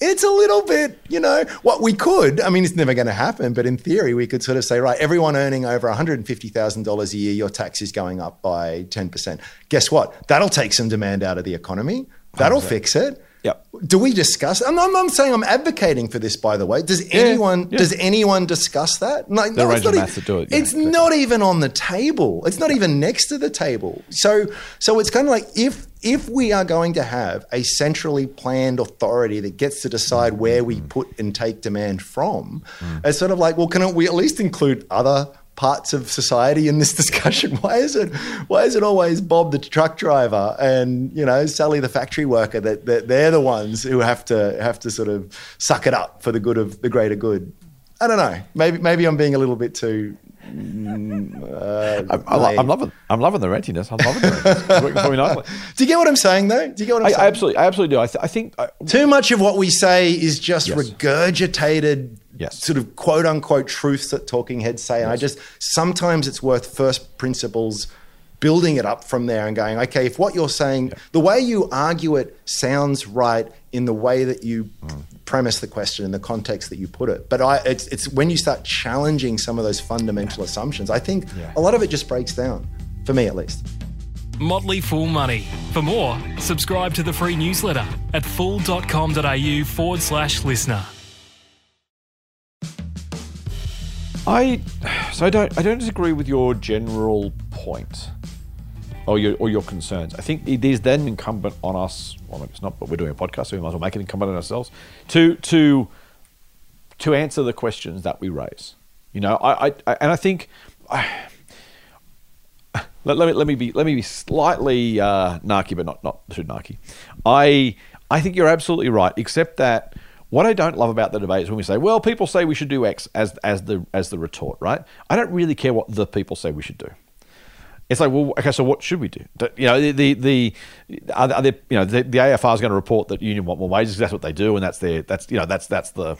it's a little bit, you know, what we could, I mean, it's never going to happen, but in theory, we could sort of say, right, everyone earning over one hundred fifty thousand dollars a year, your tax is going up by ten percent. Guess what? That'll take some demand out of the economy. That'll one hundred percent fix it. Yep. Do we discuss? I'm, I'm, I'm saying I'm advocating for this, by the way. Does yeah, anyone yeah. does anyone discuss that? Like, no, it's not, even, to do it, yeah, it's exactly. not even on the table. It's not even next to the table. So so it's kind of like if if we are going to have a centrally planned authority that gets to decide where mm-hmm. we put and take demand from, mm. it's sort of like, well, can we at least include other parts of society in this discussion? Why is it why is it always Bob the truck driver and, you know, Sally the factory worker that, that they're the ones who have to have to sort of suck it up for the good of the greater good? I don't know. Maybe maybe I'm being a little bit too uh, I'm, I'm, I'm loving I'm loving the rantiness. I'm loving the rantiness. Do you get what I'm saying though? Do you get what I'm I, saying? I absolutely I absolutely do. I, th- I think I, too much of what we say is just yes. regurgitated Yes. sort of quote unquote truths that talking heads say. And yes. I just, sometimes it's worth first principles, building it up from there and going, okay, if what you're saying, yeah. the way you argue it sounds right in the way that you mm. premise the question in the context that you put it. But I, it's, it's when you start challenging some of those fundamental yeah. assumptions, I think yeah. a lot of it just breaks down, for me at least. Motley Fool Money. For more, subscribe to the free newsletter at fool.com.au forward slash listener. I so I don't I don't disagree with your general point or your or your concerns. I think it is then incumbent on us, well maybe it's not, but we're doing a podcast, so we might as well make it incumbent on ourselves to to to answer the questions that we raise. You know, I, I, I and I think I, let, let me let me be let me be slightly uh, narky, but not not too narky. I I think you're absolutely right, except that what I don't love about the debate is when we say, well, people say we should do X as as the as the retort, right? I don't really care what the people say we should do. It's like, well, okay, so what should we do? You know, the the, the are there, you know the, the A F R is going to report that union want more wages. That's what they do, and that's their that's you know that's that's the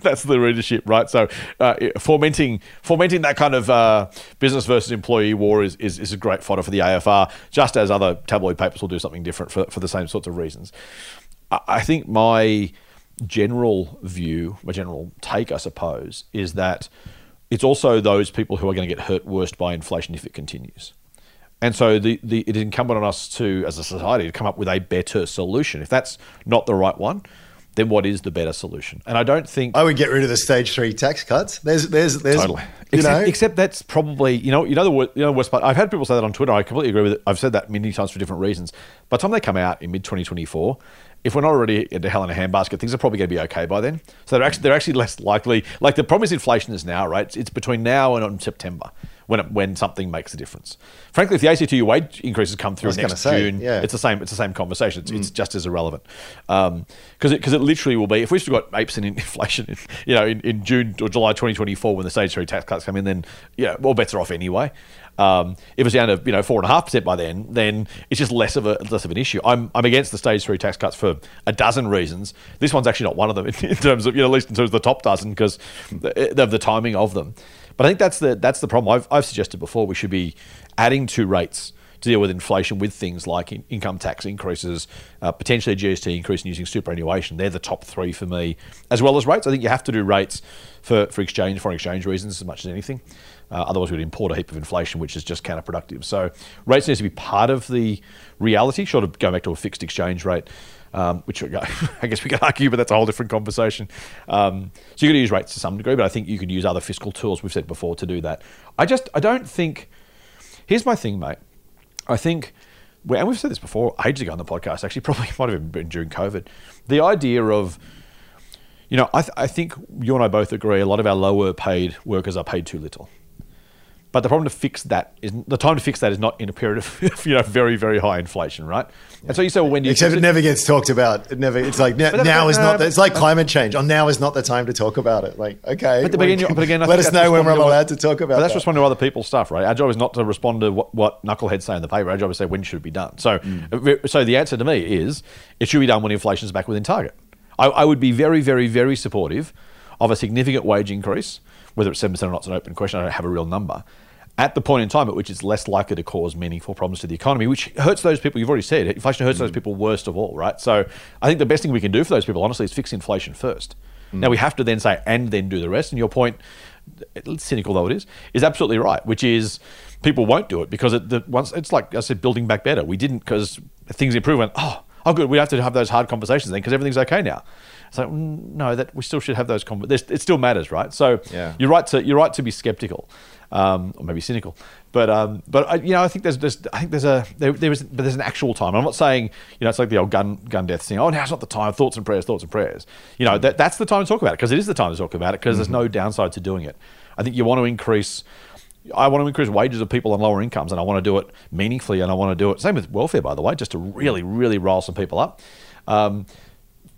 that's the readership, right? So uh, fomenting fomenting that kind of uh, business versus employee war is, is is a great fodder for the A F R, just as other tabloid papers will do something different for for the same sorts of reasons. I, I think my general view, my general take, I suppose, is that it's also those people who are going to get hurt worst by inflation if it continues. And so the, the it is incumbent on us to, as a society, to come up with a better solution. If that's not the right one, then what is the better solution? And I don't think... I would get rid of the stage three tax cuts. There's... there's, there's totally. You except, know? except that's probably... You know, you know, the, you know the worst part? I've had people say that on Twitter. I completely agree with it. I've said that many times for different reasons. By the time they come out in mid twenty twenty-four... if we're not already into hell in a handbasket, things are probably going to be okay by then. So they're actually they're actually less likely. Like the problem is inflation is now, right? It's, it's between now and September when it, when something makes a difference. Frankly, if the A C T U wage increases come through next say, June, yeah. it's the same. It's the same conversation. It's, mm. it's just as irrelevant because um, because it, it literally will be. If we've still got eight percent inflation, in, you know, in, in June or July twenty twenty-four when the stage three tax cuts come in, then yeah, all bets are off anyway. Um, if it's down to you know four and a half percent by then, then it's just less of a less of an issue. I'm I'm against the stage three tax cuts for a dozen reasons. This one's actually not one of them in, in terms of you know at least in terms of the top dozen because of the timing of them. But I think that's the that's the problem. I've I've suggested before we should be adding to rates to deal with inflation with things like in, income tax increases, uh, potentially G S T increase, and using superannuation. They're the top three for me, as well as rates. I think you have to do rates for for exchange foreign exchange reasons as much as anything. Uh, otherwise, we'd import a heap of inflation, which is just counterproductive. So rates need to be part of the reality, short of going back to a fixed exchange rate, um, which I guess we could argue, but that's a whole different conversation. Um, so you're going to use rates to some degree, but I think you can use other fiscal tools, we've said before, to do that. I just, I don't think... Here's my thing, mate. I think, and we've said this before, ages ago on the podcast, actually, probably might have been during COVID, the idea of, you know, I, th- I think you and I both agree a lot of our lower paid workers are paid too little. But the problem to fix that is the time to fix that is not in a period of you know very very high inflation, right? Yeah. And so you say, well, when do you except it never gets talked about. It never. It's like now, now is not. The, it's like climate change. Oh, now is not the time to talk about it. Like okay, but, the beginning, can, but again, I let us know when we're to allowed to talk about. But that's that. Responding to other people's stuff, right? Our job is not to respond to what, what knuckleheads say in the paper. Our job is to say when should it be done. So, mm. so the answer to me is it should be done when inflation is back within target. I, I would be very very very supportive of a significant wage increase. Whether it's seven percent or not is an open question. I don't have a real number. At the point in time at which it's less likely to cause meaningful problems to the economy, which hurts those people. You've already said inflation hurts mm. those people worst of all, right? So I think the best thing we can do for those people, honestly, is fix inflation first. Mm. Now, we have to then say, and then do the rest. And your point, cynical though it is, is absolutely right, which is people won't do it because it, the, once it's like I said, building back better. We didn't because things improved. Went, oh, oh, good, we have to have those hard conversations then because everything's okay now. It's like, no, that we still should have those conversations. It still matters, right? So yeah. you're right to you're right to be skeptical, um, or maybe cynical. But um, but I, you know, I think there's there's I think there's a there, there is but there's an actual time. I'm not saying you know it's like the old gun gun death thing. Oh, now's not the time. Thoughts and prayers, thoughts and prayers. You know that that's the time to talk about it because it is the time to talk about it because mm-hmm. there's no downside to doing it. I think you want to increase. I want to increase wages of people on lower incomes, and I want to do it meaningfully, and I want to do it same with welfare, by the way, just to really really rile some people up. Um,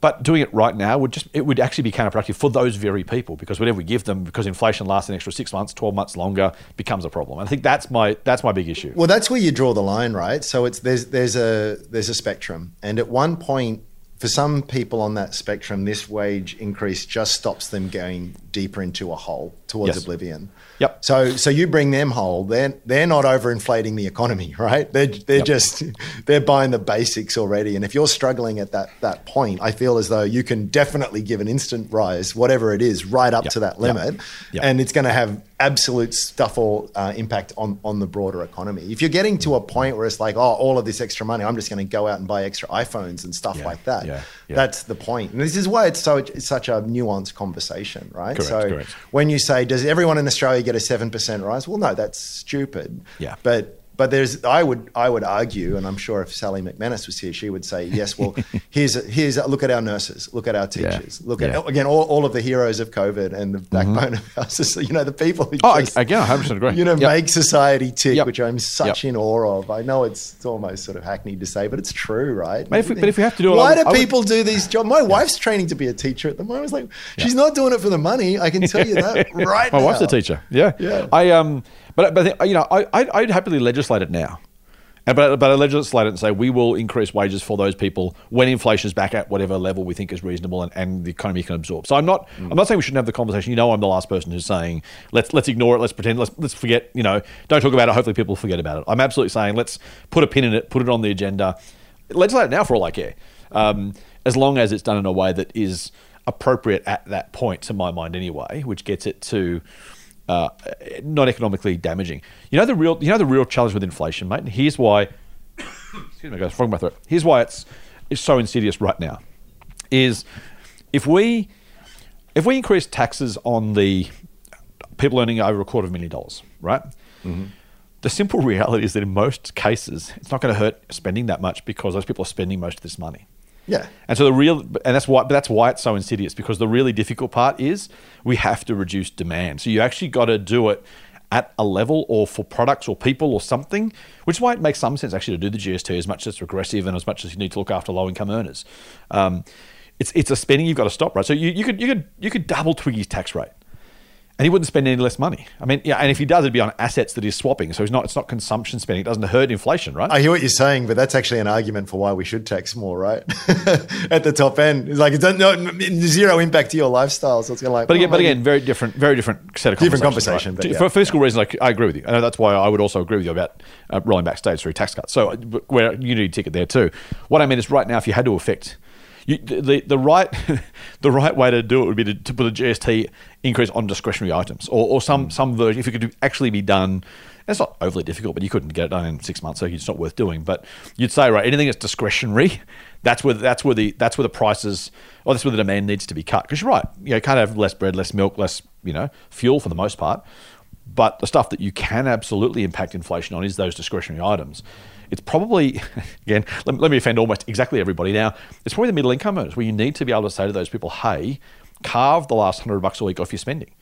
But doing it right now would just it would actually be counterproductive for those very people because whatever we give them, because inflation lasts an extra six months, twelve months longer, becomes a problem. And I think that's my that's my big issue. Well, that's where you draw the line, right? So it's there's there's a there's a spectrum, and at one point, for some people on that spectrum, this wage increase just stops them going deeper into a hole towards yes. oblivion. Yep. So so you bring them whole. They're they're not overinflating the economy, right? They're they're yep. just they're buying the basics already. And if you're struggling at that that point, I feel as though you can definitely give an instant rise, whatever it is, right up yep. to that limit. Yep. Yep. And it's going to have absolute stuff all uh, impact on, on the broader economy. If you're getting to a point where it's like, oh, all of this extra money, I'm just going to go out and buy extra iPhones and stuff yeah, like that. Yeah, yeah. That's the point. And this is why it's so it's such a nuanced conversation, right? Correct, so correct. When you say, does everyone in Australia get a seven percent rise? Well, no, that's stupid. Yeah. But But there's, I would, I would argue, and I'm sure if Sally McManus was here, she would say, yes. Well, here's, a, here's, a, look at our nurses, look at our teachers, yeah. look at yeah. again all, all of the heroes of COVID and the backbone mm-hmm. of our society. You know, the people who oh, just, again, one hundred percent agree. You know, yep. make society tick, yep. which I'm such yep. in awe of. I know it's, it's almost sort of hackneyed to say, but it's true, right? But if we, but if we have to do it, why I, do I people would, do these jobs? My yeah. wife's training to be a teacher at the moment. I was like, yeah. she's not doing it for the money. I can tell you that right my now. My wife's a teacher. Yeah, yeah. I um. But, but you know, I, I'd, I'd happily legislate it now. But, but I legislate it and say we will increase wages for those people when inflation is back at whatever level we think is reasonable and, and the economy can absorb. So I'm not mm. I'm not saying we shouldn't have the conversation. You know, I'm the last person who's saying let's let's ignore it, let's pretend, let's let's forget. You know, don't talk about it. Hopefully, people forget about it. I'm absolutely saying let's put a pin in it, put it on the agenda, legislate it now for all I care, um, as long as it's done in a way that is appropriate at that point, to my mind anyway, which gets it to. Uh, not economically damaging. You know the real, you know the real challenge with inflation, mate. And here's why. Excuse me, guys, frog in my throat. Here's why it's it's so insidious right now. Is if we if we increase taxes on the people earning over a quarter of a million dollars, right? Mm-hmm. The simple reality is that in most cases, it's not going to hurt spending that much because those people are spending most of this money. Yeah. And so the real, and that's why, but that's why it's so insidious, because the really difficult part is we have to reduce demand. So you actually got to do it at a level or for products or people or something, which is why it makes some sense actually to do the G S T as much as it's regressive and as much as you need to look after low income earners. Um, it's it's a spending you've got to stop, right? So you, you could you could you could double Twiggy's tax rate, and he wouldn't spend any less money. I mean, yeah, and if he does, it'd be on assets that he's swapping. So it's not, it's not consumption spending. It doesn't hurt inflation, right? I hear what you're saying, but that's actually an argument for why we should tax more, right? At the top end, it's like it's no, zero impact to your lifestyle. So it's going like, but again, well, but again, very different, very different set of different conversation. Right? Yeah, for fiscal yeah. reasons, I, I agree with you, and that's why I would also agree with you about uh, rolling back stage three tax cuts. So where you need a ticket there too. What I mean is, right now, if you had to affect. You, the the right the right way to do it would be to, to put a G S T increase on discretionary items or, or some mm. some version. If it could do, actually be done, it's not overly difficult, but you couldn't get it done in six months, so it's not worth doing. But you'd say, right, anything that's discretionary, that's where that's where the that's where the prices or that's where the demand needs to be cut. Because you're right, you know, you can't have less bread, less milk, less you know fuel for the most part. But the stuff that you can absolutely impact inflation on is those discretionary items. It's probably, again, let, let me offend almost exactly everybody now. It's probably the middle income earners where you need to be able to say to those people, hey, carve the last hundred bucks a week off your spending.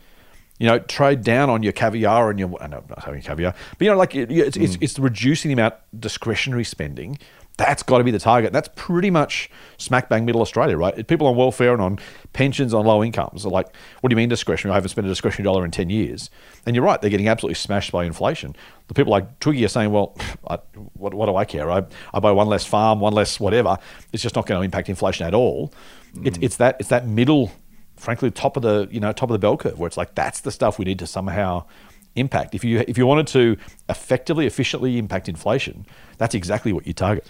You know, trade down on your caviar and your, I know, not having caviar, but you know, like it, it's, mm. it's, it's reducing the amount of discretionary spending. That's got to be the target. That's pretty much smack bang middle Australia, right? People on welfare and on pensions, on low incomes are like, what do you mean discretionary? I haven't spent a discretionary dollar in ten years. And you're right, they're getting absolutely smashed by inflation. The people like Twiggy are saying, well, I, what, what do I care? I, I buy one less farm, one less whatever. It's just not going to impact inflation at all. Mm. It, it's that it's that middle, frankly, top of the you know top of the bell curve where it's like that's the stuff we need to somehow impact. If you if you wanted to effectively, efficiently impact inflation, that's exactly what you target.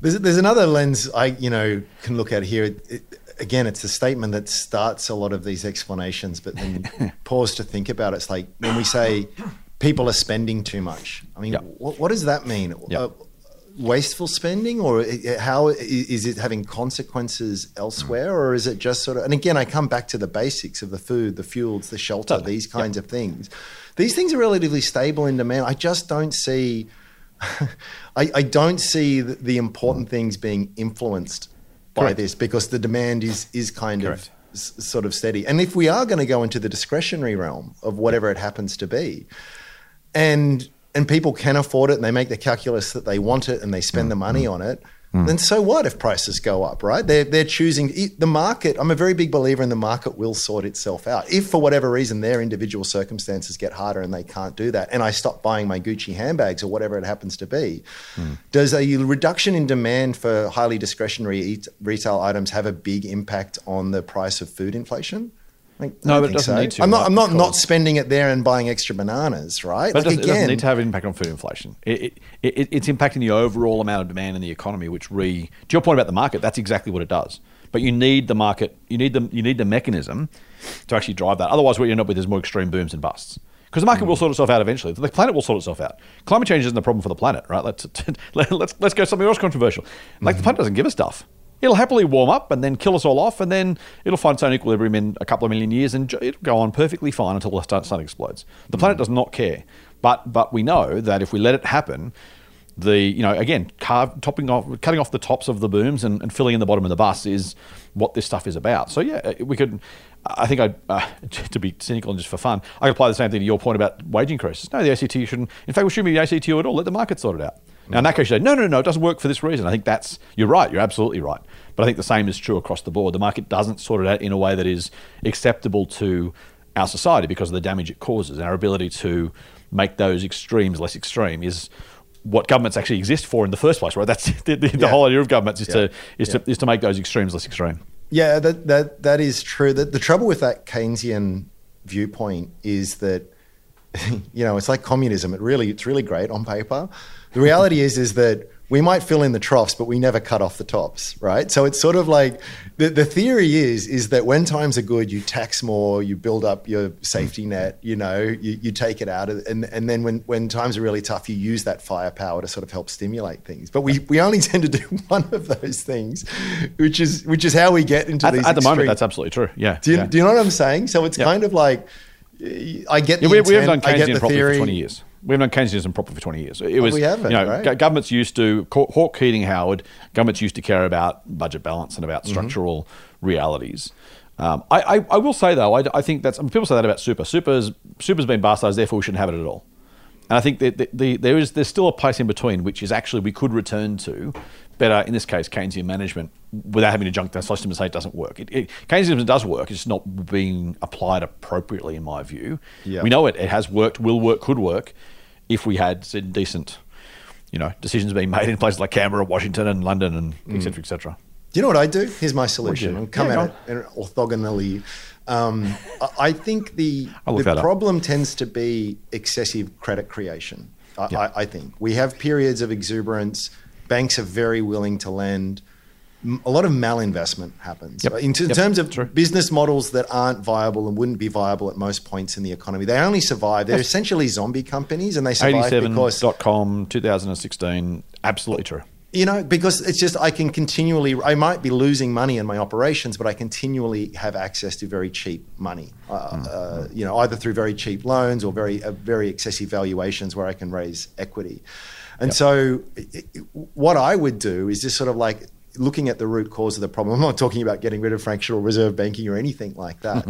There's, there's another lens I you know can look at here. It, it, again, it's a statement that starts a lot of these explanations, but then pause to think about it. It's like when we say people are spending too much. I mean, yep. what, what does that mean? Yep. Uh, wasteful spending, or how is it having consequences elsewhere, or is it just sort of? And again, I come back to the basics of the food, the fuels, the shelter, totally. these kinds yep. of things. These things are relatively stable in demand. I just don't see, I, I don't see the, the important things being influenced by Correct. this, because the demand is is kind Correct. of s- sort of steady. And if we are going to go into the discretionary realm of whatever it happens to be, and and people can afford it and they make the calculus that they want it and they spend mm. the money mm. on it, mm. then so what if prices go up, right? They're, they're choosing the market. I'm a very big believer in the market will sort itself out. If for whatever reason their individual circumstances get harder and they can't do that, and I stop buying my Gucci handbags or whatever it happens to be, mm. does a reduction in demand for highly discretionary eat, retail items have a big impact on the price of food inflation? Like, no, but it doesn't so. need to. I'm not. Right, I'm not, not spending it there and buying extra bananas, right? But like, it, doesn't, again, it doesn't need to have an impact on food inflation. It, it, it, it's impacting the overall amount of demand in the economy, which re to your point about the market, that's exactly what it does. But you need the market. You need the you need the mechanism to actually drive that. Otherwise, what you end up with is more extreme booms and busts. Because the market will sort itself out eventually. The planet will sort itself out. Climate change isn't a problem for the planet, right? Let's let's let's go something else controversial. Like the planet doesn't give a stuff. It'll happily warm up and then kill us all off, and then it'll find its own equilibrium in a couple of million years, and it'll go on perfectly fine until the sun explodes. The planet does not care, but but we know that if we let it happen, the you know again carve, topping off, cutting off the tops of the booms and, and filling in the bottom of the bus is what this stuff is about. So yeah, we could. I think I, uh, to be cynical and just for fun, I could apply the same thing to your point about wage increases. No, the A C T shouldn't. In fact, we shouldn't be the A C T at all. Let the market sort it out. Now, in that case, you say, no, no, no, it doesn't work for this reason. I think that's, you're right. You're absolutely right. But I think the same is true across the board. The market doesn't sort it out in a way that is acceptable to our society because of the damage it causes. Our ability to make those extremes less extreme is what governments actually exist for in the first place, right? That's the, the, yeah. the whole idea of governments is, yeah. to, is, yeah. to, is to make those extremes less extreme. Yeah, that that that is true. The, the trouble with that Keynesian viewpoint is that, you know, it's like communism. It really, it's really great on paper. The reality is, is that we might fill in the troughs, but we never cut off the tops, right? So it's sort of like the, the theory is, is that when times are good, you tax more, you build up your safety net, you know, you, you take it out. And, and then when, when times are really tough, you use that firepower to sort of help stimulate things. But we, we only tend to do one of those things, which is, which is how we get into at, these At the extreme. moment, that's absolutely true. Yeah. Do you, yeah. do you know what I'm saying? So it's yeah. kind of like, I get the yeah, we, intent, we have done Keynesian properly for twenty years. We haven't done Keynesianism properly for twenty years. It was, oh, we haven't, you know, right? Governments used to, Hawke, Keating, Howard, governments used to care about budget balance and about structural mm-hmm. realities. Um, I, I, I will say though, I, I think that's, I mean, people say that about super. Super's, super's been bastardized, therefore we shouldn't have it at all. And I think that the, the, there is, there's still a place in between, which is actually we could return to better, in this case, Keynesian management, without having to junk down, slice them and say it doesn't work. It, it, Keynesianism does work, it's just not being applied appropriately in my view. Yep. We know it, it has worked, will work, could work, if we had said decent, you know, decisions being made in places like Canberra, Washington and London, and mm. et cetera, et cetera. Do you know what I do? Here's my solution. I'll come yeah, at it orthogonally. Um, I think the, the problem up. tends to be excessive credit creation, I, yeah. I, I think. We have periods of exuberance. Banks are very willing to lend. A lot of malinvestment happens. Yep. In t- yep. terms of True. business models that aren't viable and wouldn't be viable at most points in the economy, they only survive. They're yes. essentially zombie companies, and they survive because... eighty-seven dot com, two thousand sixteen, absolutely true. You know, because it's just I can continually, I might be losing money in my operations, but I continually have access to very cheap money, uh, mm. uh, you know, either through very cheap loans or very, uh, very excessive valuations where I can raise equity. And yep. so it, it, what I would do is just sort of like looking at the root cause of the problem. I'm not talking about getting rid of fractional reserve banking or anything like that,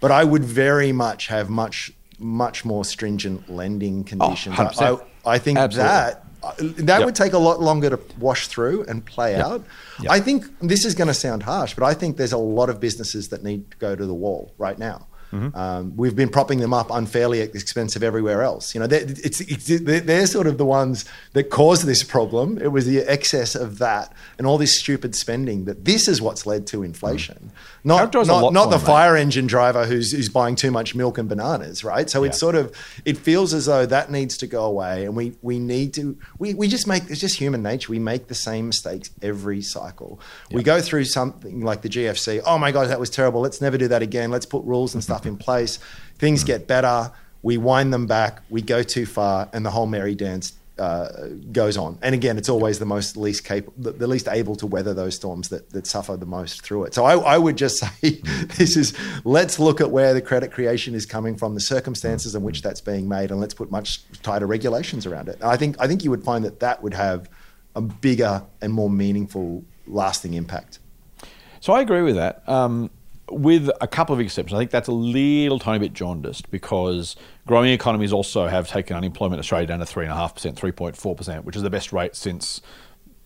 but I would very much have much, much more stringent lending conditions. Oh, I, I think Absolutely. that. That yep. would take a lot longer to wash through and play yep. out. Yep. I think this is going to sound harsh, but I think there's a lot of businesses that need to go to the wall right now. Mm-hmm. Um, we've been propping them up unfairly at the expense of everywhere else. You know, they're, it's, it's, they're sort of the ones that caused this problem. It was the excess of that and all this stupid spending that this is what's led to inflation. Mm-hmm. Not not, not the fire engine driver who's, who's buying too much milk and bananas, right? So yeah. it's sort of, it feels as though that needs to go away, and we, we need to, we, we just make, it's just human nature. We make the same mistakes every cycle. Yeah. We go through something like the G F C. Oh my God, that was terrible. Let's never do that again. Let's put rules and stuff in place. Things get better, we wind them back, we go too far, and the whole merry dance uh, goes on. And again, it's always the most least capable, the, the least able to weather those storms that, that suffer the most through it. So I, I would just say this is, let's look at where the credit creation is coming from, the circumstances in which that's being made, and let's put much tighter regulations around it. And I think I think you would find that that would have a bigger and more meaningful lasting impact. So I agree with that. Um, With a couple of exceptions. I think that's a little tiny bit jaundiced because growing economies also have taken unemployment in Australia down to three point five percent, three point four percent, which is the best rate since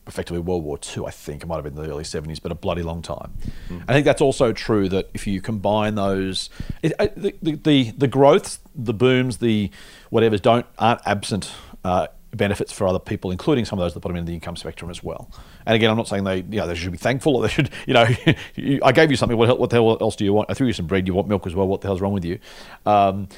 effectively World War Two, I think. It might have been the early seventies, but a bloody long time. Mm. I think that's also true that if you combine those, it, the, the, the, the growths, the booms, the whatevers don't, aren't absent uh, benefits for other people, including some of those that put them in the income spectrum as well. And again, I'm not saying they, you know, they should be thankful or they should, you know, I gave you something, what, what the hell else do you want? I threw you some bread, you want milk as well, what the hell's wrong with you? Um,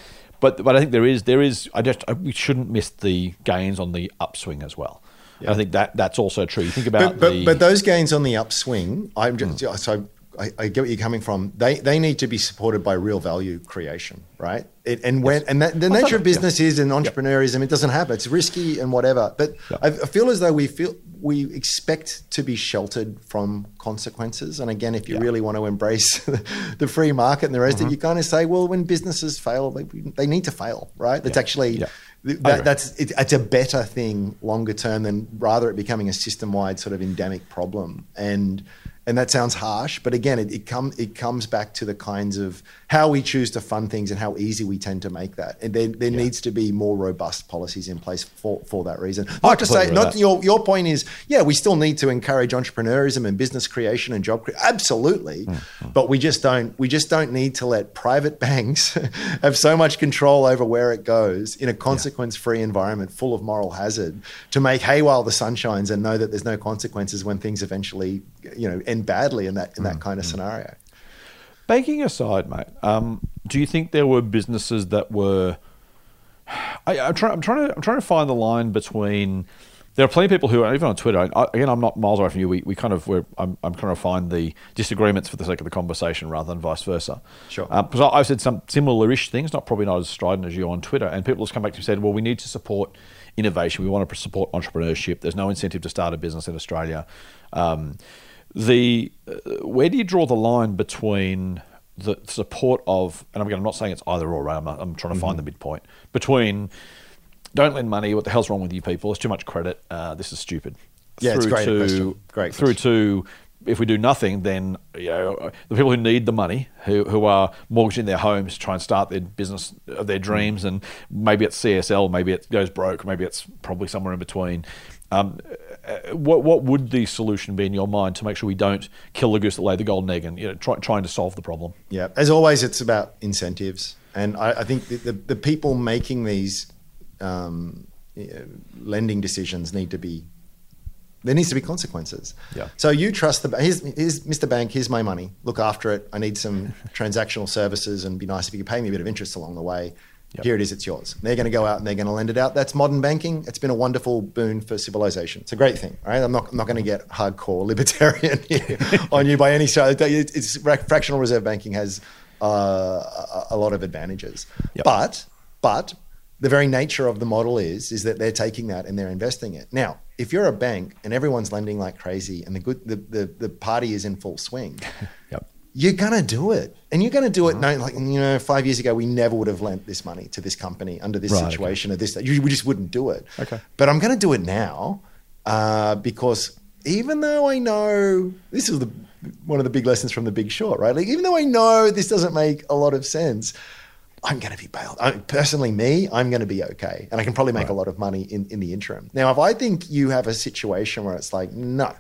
but but I think there is, there is, I just, I, we shouldn't miss the gains on the upswing as well. Yeah. I think that that's also true. You think about but, but, the- But those gains on the upswing, I'm just, mm. so I, I get where you're coming from. They they need to be supported by real value creation, right? It, and when yes. and that, the nature Absolutely. of business yeah. is and entrepreneurism, yeah. it doesn't happen. It's risky and whatever. But yeah. I, I feel as though we feel we expect to be sheltered from consequences. And again, if you yeah. really want to embrace the free market and the rest mm-hmm. of it, you kind of say, well, when businesses fail, they, they need to fail, right? That's yeah. actually yeah. That, that's it, it's a better thing longer term than rather it becoming a system-wide sort of endemic problem. And and that sounds harsh, but again, it, it comes it comes back to the kinds of how we choose to fund things and how easy we tend to make that. And there there yeah. needs to be more robust policies in place for, for that reason. I have to say, not your your point is, yeah, we still need to encourage entrepreneurism and business creation and job creation. Absolutely, mm-hmm. but we just don't we just don't need to let private banks have so much control over where it goes in a consequence-free yeah. environment full of moral hazard to make hay while the sun shines and know that there's no consequences when things eventually, you know, end badly in that in that mm, kind of mm. scenario. Banking aside, mate, um, do you think there were businesses that were? I, I'm trying. I'm trying to. I'm trying to find the line between. There are plenty of people who are even on Twitter. I, again, I'm not miles away from you. We, we kind of. We're, I'm. I'm trying to find the disagreements for the sake of the conversation rather than vice versa. Sure. Because um, I've said some similar-ish things, not probably not as strident as you on Twitter, and people just come back to me and said, "Well, we need to support innovation. We want to support entrepreneurship. There's no incentive to start a business in Australia." Um, The uh, where do you draw the line between the support of, and again, I'm not saying it's either or, right? I'm, not, I'm trying to find mm-hmm. the midpoint between don't lend money, what the hell's wrong with you people, it's too much credit, uh, this is stupid. Yeah, through it's great to, question. Great through question. to if we do nothing, then you know the people who need the money, who who are mortgaging their homes to try and start their business of their dreams, mm-hmm. and maybe it's C S L, maybe it goes broke, maybe it's probably somewhere in between. Um, what what would the solution be in your mind to make sure we don't kill the goose that laid the golden egg and you know try, trying to solve the problem? Yeah, as always, it's about incentives, and I, I think the, the, the people making these um, lending decisions need to be there needs to be consequences. Yeah. So you trust the here's, here's Mister Bank, here's my money, look after it. I need some transactional services, and it'd be nice if you could pay me a bit of interest along the way. Yep. Here it is, it's yours. They're going to go out and they're going to lend it out. That's modern banking. It's been a wonderful boon for civilization. It's a great thing, right? I'm not, I'm not going to get hardcore libertarian here on you by any stretch. It's, it's, fractional reserve banking has uh, a, a lot of advantages. Yep. But, but the very nature of the model is, is that they're taking that and they're investing it. Now, if you're a bank and everyone's lending like crazy and the good the, the, the party is in full swing, yep. you're going to do it. And you're going to do it. No, like, you know, five years ago, we never would have lent this money to this company under this right, situation okay. or this. We just wouldn't do it. Okay. But I'm going to do it now uh, because even though I know this is the, one of the big lessons from The Big Short, right? Like, even though I know this doesn't make a lot of sense, I'm going to be bailed. I, personally, me, I'm going to be okay. And I can probably make right. a lot of money in, in the interim. Now, if I think you have a situation where it's like, no,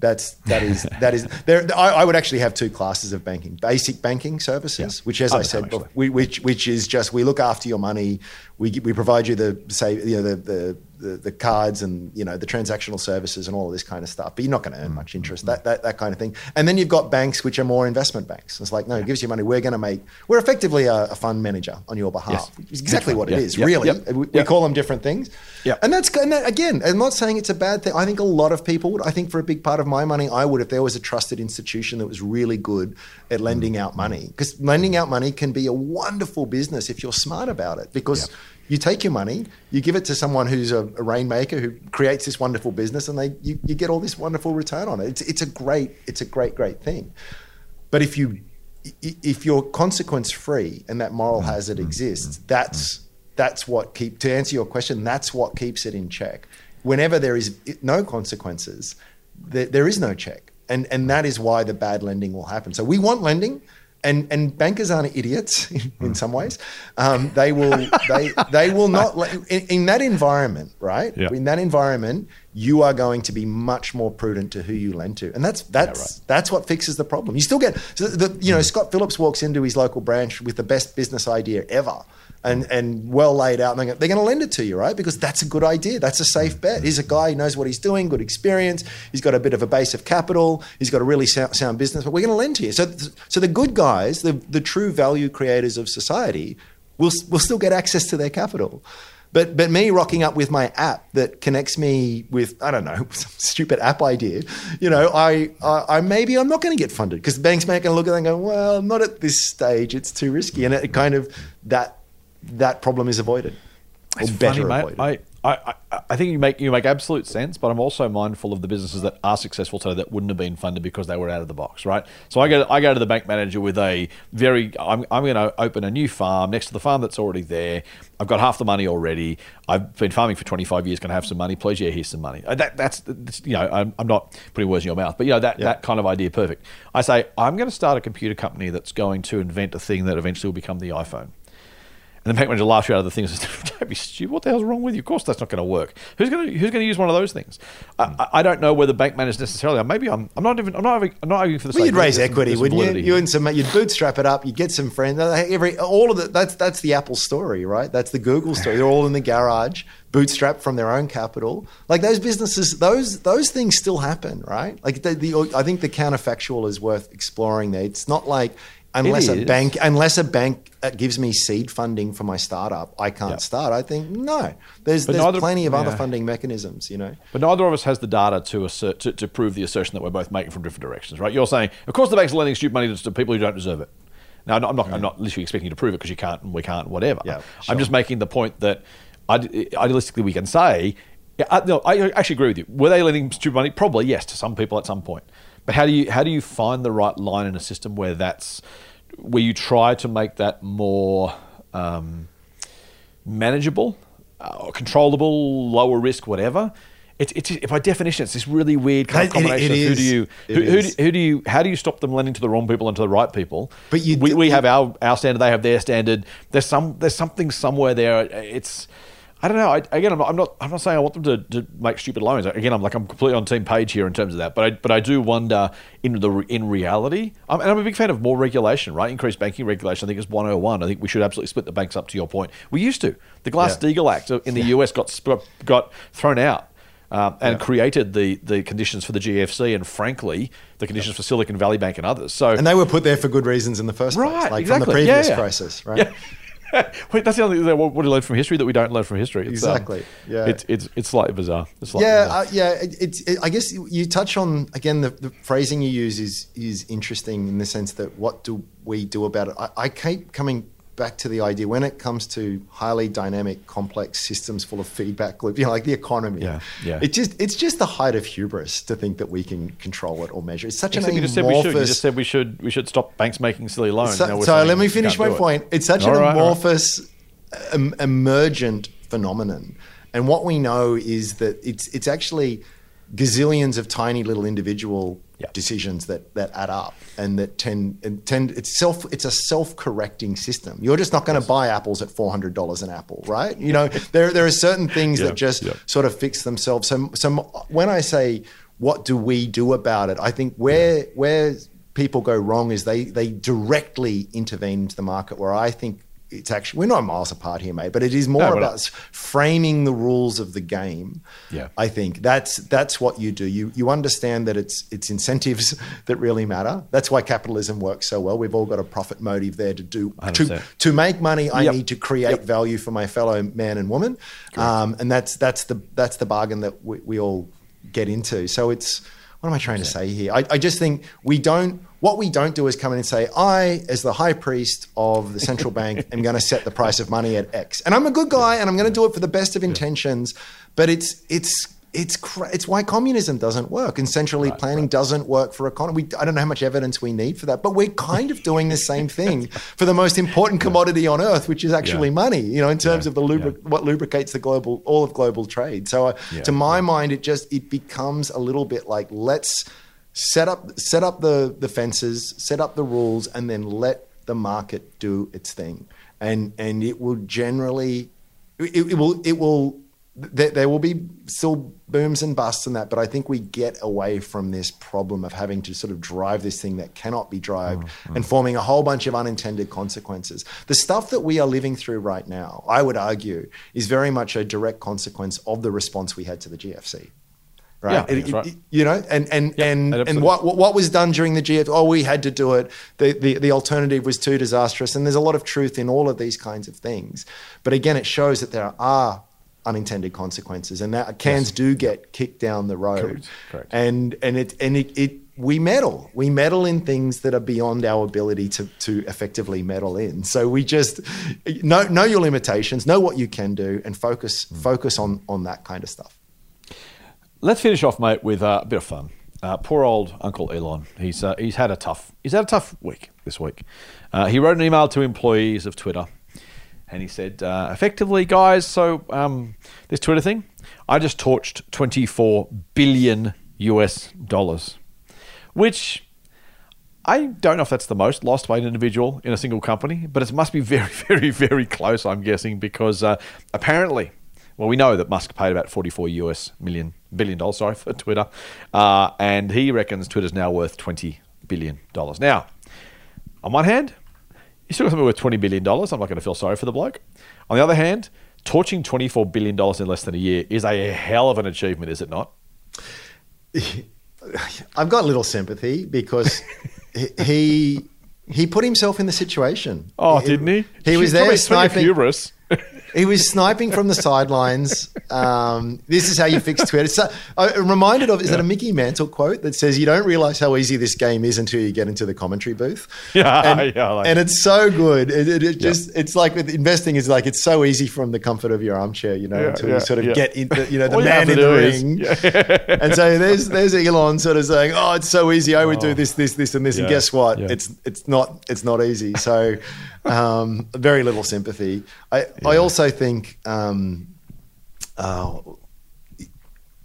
That's that is that is there. I, I would actually have two classes of banking: basic banking services, yeah. which, as I, I said, time, we, which which is just we look after your money, we we provide you the say you know the the the, the cards and you know the transactional services and all of this kind of stuff. But you're not going to earn mm-hmm. much interest. That, that that kind of thing. And then you've got banks which are more investment banks. It's like no, it gives you money. We're going to make we're effectively a, a fund manager on your behalf. Yes. Which is exactly what yeah. it is. Yep. Really, yep. we, yep. we call them different things. Yeah. And that's and that, again, I'm not saying it's a bad thing. I think a lot of people would. I think for a big part of my money, I would if there was a trusted institution that was really good at lending out money. Because lending out money can be a wonderful business if you're smart about it. Because yep. you take your money, you give it to someone who's a, a rainmaker who creates this wonderful business, and they you, you get all this wonderful return on it. It's it's a great it's a great great thing. But if you if you're consequence free and that moral mm-hmm. hazard exists, mm-hmm. that's that's what keep to answer your question. That's what keeps it in check. Whenever there is no consequences, There, there is no check. And and that is why the bad lending will happen. So we want lending, and, and bankers aren't idiots in, in some ways. Um, they will they they will not in, in that environment, right? Yeah. In that environment, you are going to be much more prudent to who you lend to, and that's that's yeah, right. that's what fixes the problem. You still get so the, you know Scott Phillips walks into his local branch with the best business idea ever. And and well laid out, and they're going to lend it to you, right? Because that's a good idea. That's a safe bet. He's a guy who knows what he's doing, good experience. He's got a bit of a base of capital. He's got a really sound, sound business, but we're going to lend to you. So, so the good guys, the the true value creators of society, will will still get access to their capital. But but me rocking up with my app that connects me with, I don't know, some stupid app idea, you know, I I, I maybe I'm not going to get funded because the bank's not going to look at it and go, well, not at this stage, it's too risky. And it, it kind of, that that problem is avoided. It's or better funny, avoided. Mate. I, I, I think you make you make absolute sense, but I'm also mindful of the businesses that are successful today that wouldn't have been funded because they were out of the box, right? So I go I go to the bank manager with a very, I'm, I'm going to open a new farm next to the farm that's already there. I've got half the money already. I've been farming for twenty-five years. Can I have some money, please? Yeah, here's some money. That, that's, you know, I'm, I'm not putting words in your mouth, but you know, that, yeah. that kind of idea, perfect. I say, I'm going to start a computer company that's going to invent a thing that eventually will become the iPhone. And the bank manager laughs you out of the things. Don't be stupid. What the hell's wrong with you? Of course, that's not going to work. Who's going to who's going to use one of those things? I, I don't know whether bank managers necessarily. Are. Maybe I'm. I'm not even. I'm not. Having, I'm not arguing for the. Well, sake you'd raise there's equity, some, wouldn't you? You and some. You'd bootstrap it up. You'd get some friends. Every all of the, That's that's the Apple story, right? That's the Google story. They're all in the garage, bootstrapped from their own capital. Like those businesses, those those things still happen, right? Like the, the I think the counterfactual is worth exploring. There, it's not like. Unless a bank, unless a bank gives me seed funding for my startup, I can't yep. start. I think no. There's, there's neither, plenty of yeah. other funding mechanisms, you know. But neither of us has the data to assert to, to prove the assertion that we're both making from different directions, right? You're saying, of course, the bank's lending stupid money to people who don't deserve it. Now, I'm not, I'm not, right. I'm not literally expecting you to prove it because you can't and we can't, whatever. Yeah, sure. I'm just making the point that idealistically we can say, yeah, no, I actually agree with you. Were they lending stupid money? Probably yes, to some people at some point. But how do you how do you find the right line in a system where that's where you try to make that more um, manageable, uh, controllable, lower risk, whatever? It's it's by definition it's this really weird kind of combination. It, it of who do you who, who, do, who do you how do you stop them lending to the wrong people and to the right people? But you we, we have our our standard, they have their standard. There's some there's something somewhere there. It's I don't know. I, again, I'm not, I'm not. I'm not saying I want them to, to make stupid loans. Again, I'm like I'm completely on team Page here in terms of that. But I, but I do wonder in the in reality. I'm, and I'm a big fan of more regulation, right? Increased banking regulation. I think it's one oh one. I think we should absolutely split the banks up. To your point, we used to. The Glass-Steagall yeah. Act in the yeah. U S got got thrown out um, and yeah. created the the conditions for the G F C and frankly the conditions yeah. for Silicon Valley Bank and others. So and they were put there for good reasons in the first right, place, like exactly. from the previous yeah. crisis, right? Yeah. Wait, that's the only thing. What do you learn from history that we don't learn from history? It's, exactly. Um, yeah. It's it's it's slightly bizarre. It's slightly yeah, bizarre. Uh, yeah. It, it, it, I guess you touch on again the, the phrasing you use is is interesting in the sense that what do we do about it? I, I keep coming back to the idea when it comes to highly dynamic, complex systems full of feedback loops, you know, like the economy. Yeah, yeah. It just it's just the height of hubris to think that we can control it or measure. It's such Except an you just amorphous. Said we should. You just said we should we should stop banks making silly loans. So, so let me finish my point. It. It's such all an right, amorphous, right. Um, emergent phenomenon, and what we know is that it's it's actually gazillions of tiny little individual. Yep. Decisions that that add up and that tend and tend it's self it's a self-correcting system. You're just not going to yes. buy apples at four hundred dollars an apple, right? You know, there there are certain things yep. that just yep. sort of fix themselves. So so when I say what do we do about it, I think where yeah. where people go wrong is they they directly intervene into the market. Where I think it's actually we're not miles apart here, mate, but it is more no, about not. framing the rules of the game. Yeah, I think that's that's what you do. You you understand that it's it's incentives that really matter. That's why capitalism works so well. We've all got a profit motive there to do to, to make money. I yep. need to create yep. value for my fellow man and woman, um, and that's that's the that's the bargain that we, we all get into. So it's what am I trying one hundred percent. To say here? I, I just think we don't. What we don't do is come in and say, I, as the high priest of the central bank, am going to set the price of money at X. And I'm a good guy and I'm going to do it for the best of intentions. But it's it's it's cra- it's why communism doesn't work and centrally right, planning right. doesn't work for economy. We, I don't know how much evidence we need for that, but we're kind of doing the same thing for the most important commodity on earth, which is actually yeah. money, you know, in terms yeah. of the lubric- yeah. what lubricates the global all of global trade. So uh, yeah. to my yeah. mind, it just it becomes a little bit like let's Set up, set up the, the fences, set up the rules, and then let the market do its thing. And and it will generally, it, it will, it will. There, there will be still booms and busts and that, but I think we get away from this problem of having to sort of drive this thing that cannot be drived oh, oh. and forming a whole bunch of unintended consequences. The stuff that we are living through right now, I would argue, is very much a direct consequence of the response we had to the G F C. right? Yeah, it, right. It, you know, and and yep, and, and what what was done during the G F C, oh, we had to do it. The, the the alternative was too disastrous, and there's a lot of truth in all of these kinds of things. But again, it shows that there are unintended consequences, and that cans yes. do get kicked down the road. Correct. Correct. And and it and it. it we meddle. We meddle in things that are beyond our ability to to effectively meddle in. So we just know know your limitations, know what you can do, and focus mm. focus on on that kind of stuff. Let's finish off, mate, with a bit of fun. Uh, poor old Uncle Elon. He's uh, he's had a tough he's had a tough week this week. Uh, he wrote an email to employees of Twitter, and he said, uh, effectively, guys. So um, this Twitter thing, I just torched twenty-four billion U S dollars. Which I don't know if that's the most lost by an individual in a single company, but it must be very, very, very close, I'm guessing, because uh, apparently, well, we know that Musk paid about forty-four U S million billion dollars, sorry, for Twitter, uh, and he reckons Twitter's now worth twenty billion dollars. Now, on one hand, you still got something worth twenty billion dollars. I'm not going to feel sorry for the bloke. On the other hand, torching twenty-four billion dollars in less than a year is a hell of an achievement, is it not? I've got little sympathy because he he put himself in the situation. Oh, he, didn't he? He was She's there sniping. He was sniping from the sidelines. Um, this is how you fix Twitter. So, I'm reminded of, is yeah. that a Mickey Mantle quote that says, you don't realize how easy this game is until you get into the commentary booth. Yeah, and, yeah, I like and it. It's so good. It, it, it just yeah. It's like with investing is like, it's so easy from the comfort of your armchair, you know, yeah, until yeah, you sort of yeah. get in the, you know, the man in the ring. Is, yeah. And so there's there's Elon sort of saying, oh, it's so easy. I would oh. do this, this, this, and this. Yeah. And guess what? Yeah. It's it's not it's not easy. So um, very little sympathy. I, yeah. I also I think um, uh,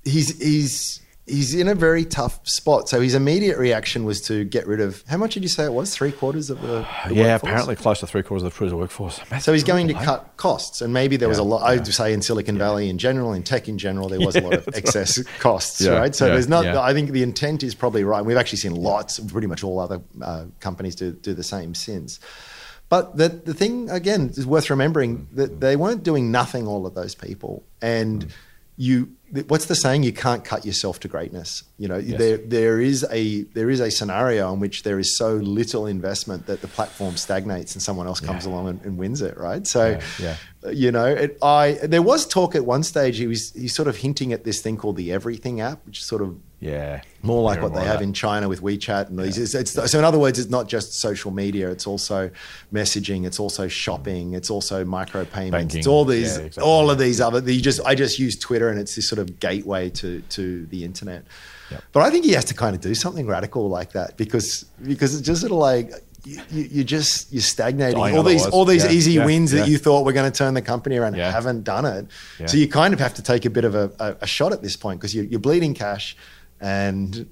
he's he's he's in a very tough spot. So his immediate reaction was to get rid of, how much did you say it was? Three quarters of the, the yeah, workforce? Apparently close to three quarters of the Twitter workforce. That's so he's really going to late. cut costs, and maybe there yeah, was a lot. Yeah. I would say in Silicon yeah. Valley in general, in tech in general, there was yeah, a lot of excess right. costs, yeah, right? So yeah, there's not. Yeah. I think the intent is probably right. We've actually seen lots, pretty much all other uh, companies do do the same since. But the, the thing, again, is worth remembering that they weren't doing nothing, all of those people. And mm. you, what's the saying? You can't cut yourself to greatness. You know, yes. there there is a there is a scenario in which there is so little investment that the platform stagnates and someone else comes yeah. along and, and wins it, right? So, yeah. Yeah. you know, it, I there was talk at one stage. He was he's sort of hinting at this thing called the Everything app, which is sort of yeah more like what they have that. in China with WeChat and these. Yeah. It's, it's, yeah. So, in other words, it's not just social media; it's also messaging, it's also shopping, it's also micropayments, Banking. it's all these, yeah, exactly. all of these other. You just I just use Twitter, and it's this sort of gateway to to the internet. Yep. But I think he has to kind of do something radical like that, because because it's just sort of like you, you just you're stagnating. Dying all otherwise. these all these yeah. easy yeah. wins yeah. that you thought were going to turn the company around yeah. haven't done it. Yeah. So you kind of have to take a bit of a, a, a shot at this point, because you're, you're bleeding cash, and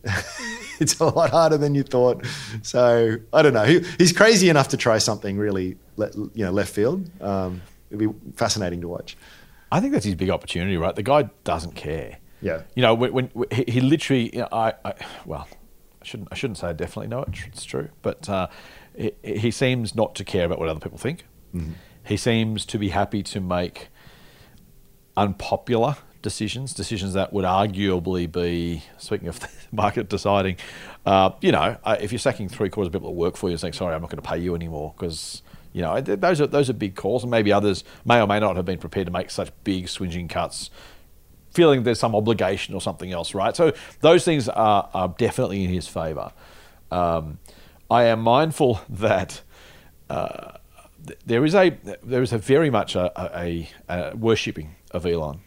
it's a lot harder than you thought. So I don't know. He, he's crazy enough to try something really le, you know left field. Um, it'd be fascinating to watch. I think that's his big opportunity, right? The guy doesn't care. Yeah, you know, when, when he, he literally, you know, I, I, well, I shouldn't, I shouldn't say I definitely know it. It's true, but uh, he, he seems not to care about what other people think. Mm-hmm. He seems to be happy to make unpopular decisions, decisions that would arguably be, speaking of the market deciding, uh, you know, if you're sacking three quarters of people that work for you and saying, sorry, I'm not going to pay you anymore, because you know those are those are big calls, and maybe others may or may not have been prepared to make such big swinging cuts, feeling there's some obligation or something else, right? So those things are, are definitely in his favour. Um, I am mindful that uh, th- there is a there is a very much a, a, a worshipping of Elon,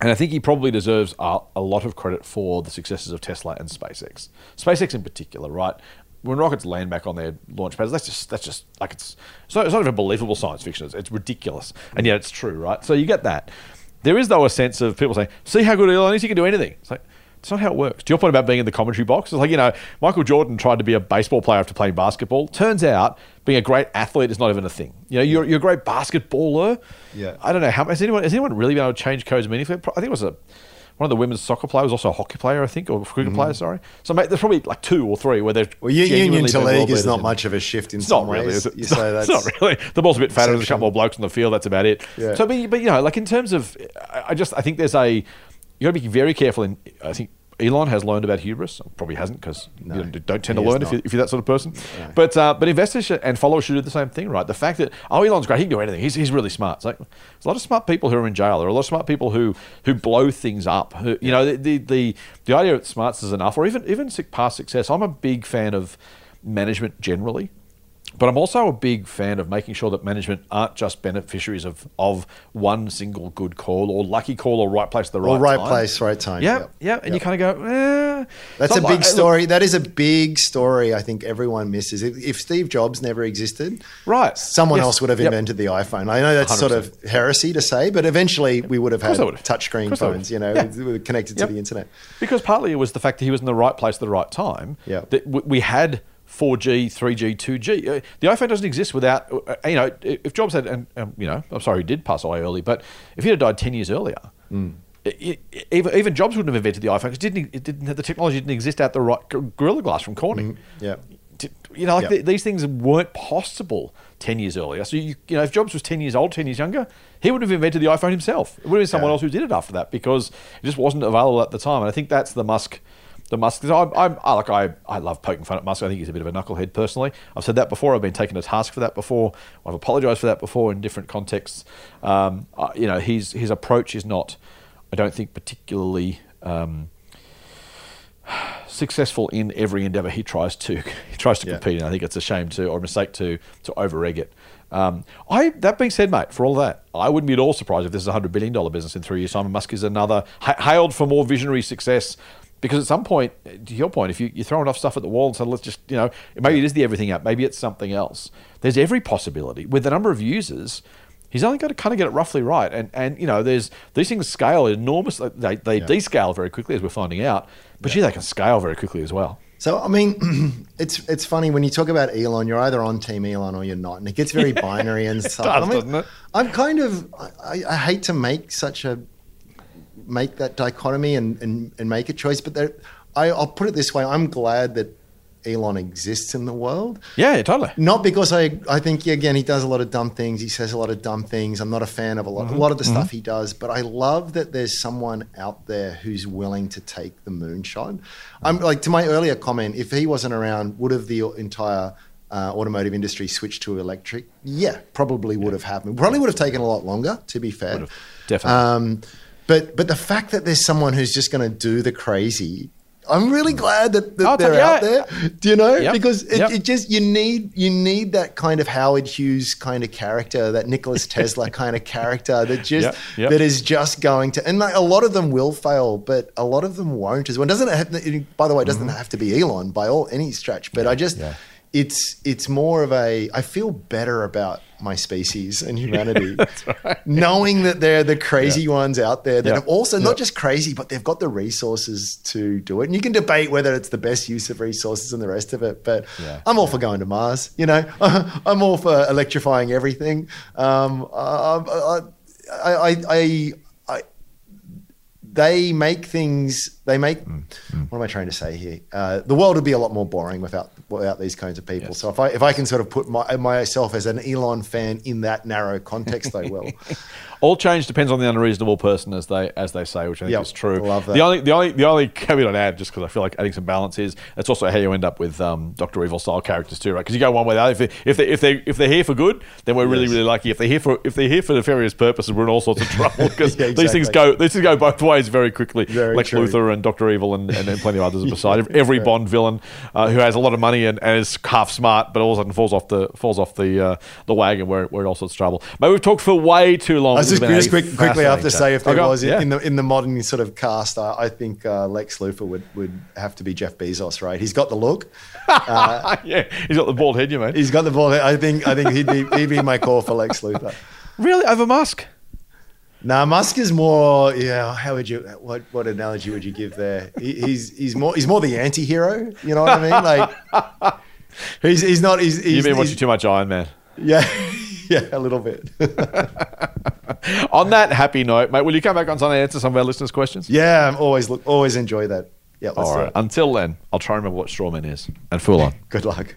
and I think he probably deserves a, a lot of credit for the successes of Tesla and SpaceX, SpaceX in particular, right? When rockets land back on their launch pads, that's just that's just like it's it's not, it's not even believable science fiction. It's, it's ridiculous, and yet it's true, right? So you get that. There is, though, a sense of people saying, see how good Elon is, he can do anything. It's like, it's not how it works. To your point about being in the commentary box, it's like, you know, Michael Jordan tried to be a baseball player after playing basketball. Turns out being a great athlete is not even a thing. You know, you're, you're a great basketballer. Yeah. I don't know, how has anyone, has anyone really been able to change codes meaningfully? I think it was a, one of the women's soccer players, also a hockey player, I think, or cricket mm-hmm. player, sorry. So, mate, there's probably like two or three where they're well, union to league is not much of a shift in it's some not really, ways. It's, you it's, say that's it's not really. The ball's a bit fatter, there's a couple more blokes on the field, that's about it. Yeah. So, but, but, you know, like in terms of, I just, I think there's a, you got to be very careful in, I think, Elon has learned about hubris. Probably hasn't, because no, you don't tend to learn if you're, if you're that sort of person. No. But uh, but investors should, and followers should do the same thing, right? The fact that, oh, Elon's great, he can do anything. He's, he's really smart. It's like, there's a lot of smart people who are in jail. There are a lot of smart people who who blow things up. Who, you yeah. know, the, the the the idea that smarts is enough, or even even past success. I'm a big fan of management generally. But I'm also a big fan of making sure that management aren't just beneficiaries of, of one single good call or lucky call or right place at the right, right time. Or right place, right time. Yeah, yep. yeah. And yep. you kind of go, eh. That's a big like, story. Look, that is a big story I think everyone misses. If, if Steve Jobs never existed, right, someone yes. else would have invented yep. the iPhone. I know that's one hundred percent sort of heresy to say, but eventually we would have had touchscreen phones, you know, yeah. connected yep. to the internet. Because partly it was the fact that he was in the right place at the right time. Yeah. That we had four G, three G, two G. The iPhone doesn't exist without, you know, if Jobs had, and, and you know, I'm sorry, he did pass away early, but if he had died ten years earlier, mm. it, it, even, even Jobs wouldn't have invented the iPhone because it didn't, it didn't, the technology didn't exist out the right, Gorilla Glass from Corning. Mm. Yeah. You know, like yep. th these things weren't possible ten years earlier. So, you, you know, if Jobs was ten years old, ten years younger, he would have invented the iPhone himself. It would have been someone yeah. else who did it after that because it just wasn't available at the time. And I think that's the Musk... The Musk, I'm, I'm, I, like I, I love poking fun at Musk. I think he's a bit of a knucklehead personally. I've said that before. I've been taken to task for that before. I've apologised for that before in different contexts. Um, uh, you know, his his approach is not, I don't think, particularly um, successful in every endeavour he tries to he tries to yeah. compete in. I think it's a shame to or a mistake to to over-egg it. Um, I, that being said, mate, for all that, I wouldn't be at all surprised if this is a hundred billion dollar business in three years. Simon Musk is another hailed for more visionary success. Because at some point, to your point, if you, you throw enough stuff at the wall and say, let's just, you know, maybe it is the everything app, maybe it's something else. There's every possibility. With the number of users, he's only got to kind of get it roughly right. And, and you know, there's these things scale enormously. They, they yeah. descale very quickly, as we're finding out. But, yeah, gee, they can scale very quickly as well. So, I mean, it's it's funny. When you talk about Elon, you're either on Team Elon or you're not. And it gets very binary and stuff. It does, I mean, doesn't it? I'm kind of, I, I hate to make such a... make that dichotomy and, and, and make a choice. But there, I, I'll put it this way. I'm glad that Elon exists in the world. Yeah, totally. Not because I, I think, again, he does a lot of dumb things. He says a lot of dumb things. I'm not a fan of a lot, mm-hmm. a lot of the mm-hmm. stuff he does. But I love that there's someone out there who's willing to take the moonshot. Mm-hmm. I'm like, to my earlier comment, if he wasn't around, would have the entire... Uh, automotive industry switched to electric, yeah, probably would yeah. have happened. Probably would have taken a lot longer, to be fair. Would've. Definitely. Um, but but the fact that there's someone who's just going to do the crazy, I'm really glad that, that oh, they're yeah. out there. Do you know? Yep. Because it, yep. it just you need you need that kind of Howard Hughes kind of character, that Nikola Tesla kind of character that just yep. Yep. that is just going to. And like, a lot of them will fail, but a lot of them won't as well. Doesn't it have, it, by the way, it doesn't mm-hmm. have to be Elon by all any stretch. But yeah. I just. Yeah. It's it's more of a, I feel better about my species and humanity, yeah, right. knowing that they're the crazy yeah. ones out there that yeah. are also not yeah. just crazy, but they've got the resources to do it. And you can debate whether it's the best use of resources and the rest of it, but yeah. I'm all yeah. for going to Mars, you know, I'm all for electrifying everything. Um, I, I, I, I, I they make things, they make, mm, mm. what am I trying to say here? Uh, the world would be a lot more boring without without these kinds of people. Yes. So if I if I can sort of put my, myself as an Elon fan in that narrow context, I will. All change depends on the unreasonable person, as they as they say, which I think yep. is true. Love that. The only the only the only caveat I'd add, just because I feel like adding some balance, is that's also how you end up with um, Doctor Evil style characters too, right? Because you go one way or the other. If they if they if they're here for good, then we're really yes. really lucky. If they're here for if they're here for nefarious purposes, we're in all sorts of trouble because yeah, exactly. these things go these things go both ways very quickly. Very Lex true. Luthor and Doctor Evil and and then plenty of others beside yeah, every right. Bond villain uh, who has a lot of money. And, and is half smart, but all of a sudden falls off the falls off the uh, the wagon. We're we're in all sorts of trouble. Mate, we've talked for way too long. I was just, just quick, quickly have to say, if there oh, was yeah. in the in the modern sort of cast, I, I think uh, Lex Luthor would would have to be Jeff Bezos, right? He's got the look. Uh, yeah, he's got the bald head, you mean? He's got the bald head. I think I think he'd be he'd be my call for Lex Luthor. Really, over Musk? Nah, Musk is more. Yeah, how would you? What what analogy would you give there? He, he's he's more he's more the anti-hero. You know what I mean? Like he's he's not. He's, he's, You've been watching too much Iron Man. Yeah, yeah, a little bit. On that happy note, mate, will you come back on Sunday and answer some of our listeners' questions? Yeah, I'm always look always enjoy that. Yeah. All right. It. Until then, I'll try and remember what strawman is and fool on. Good luck.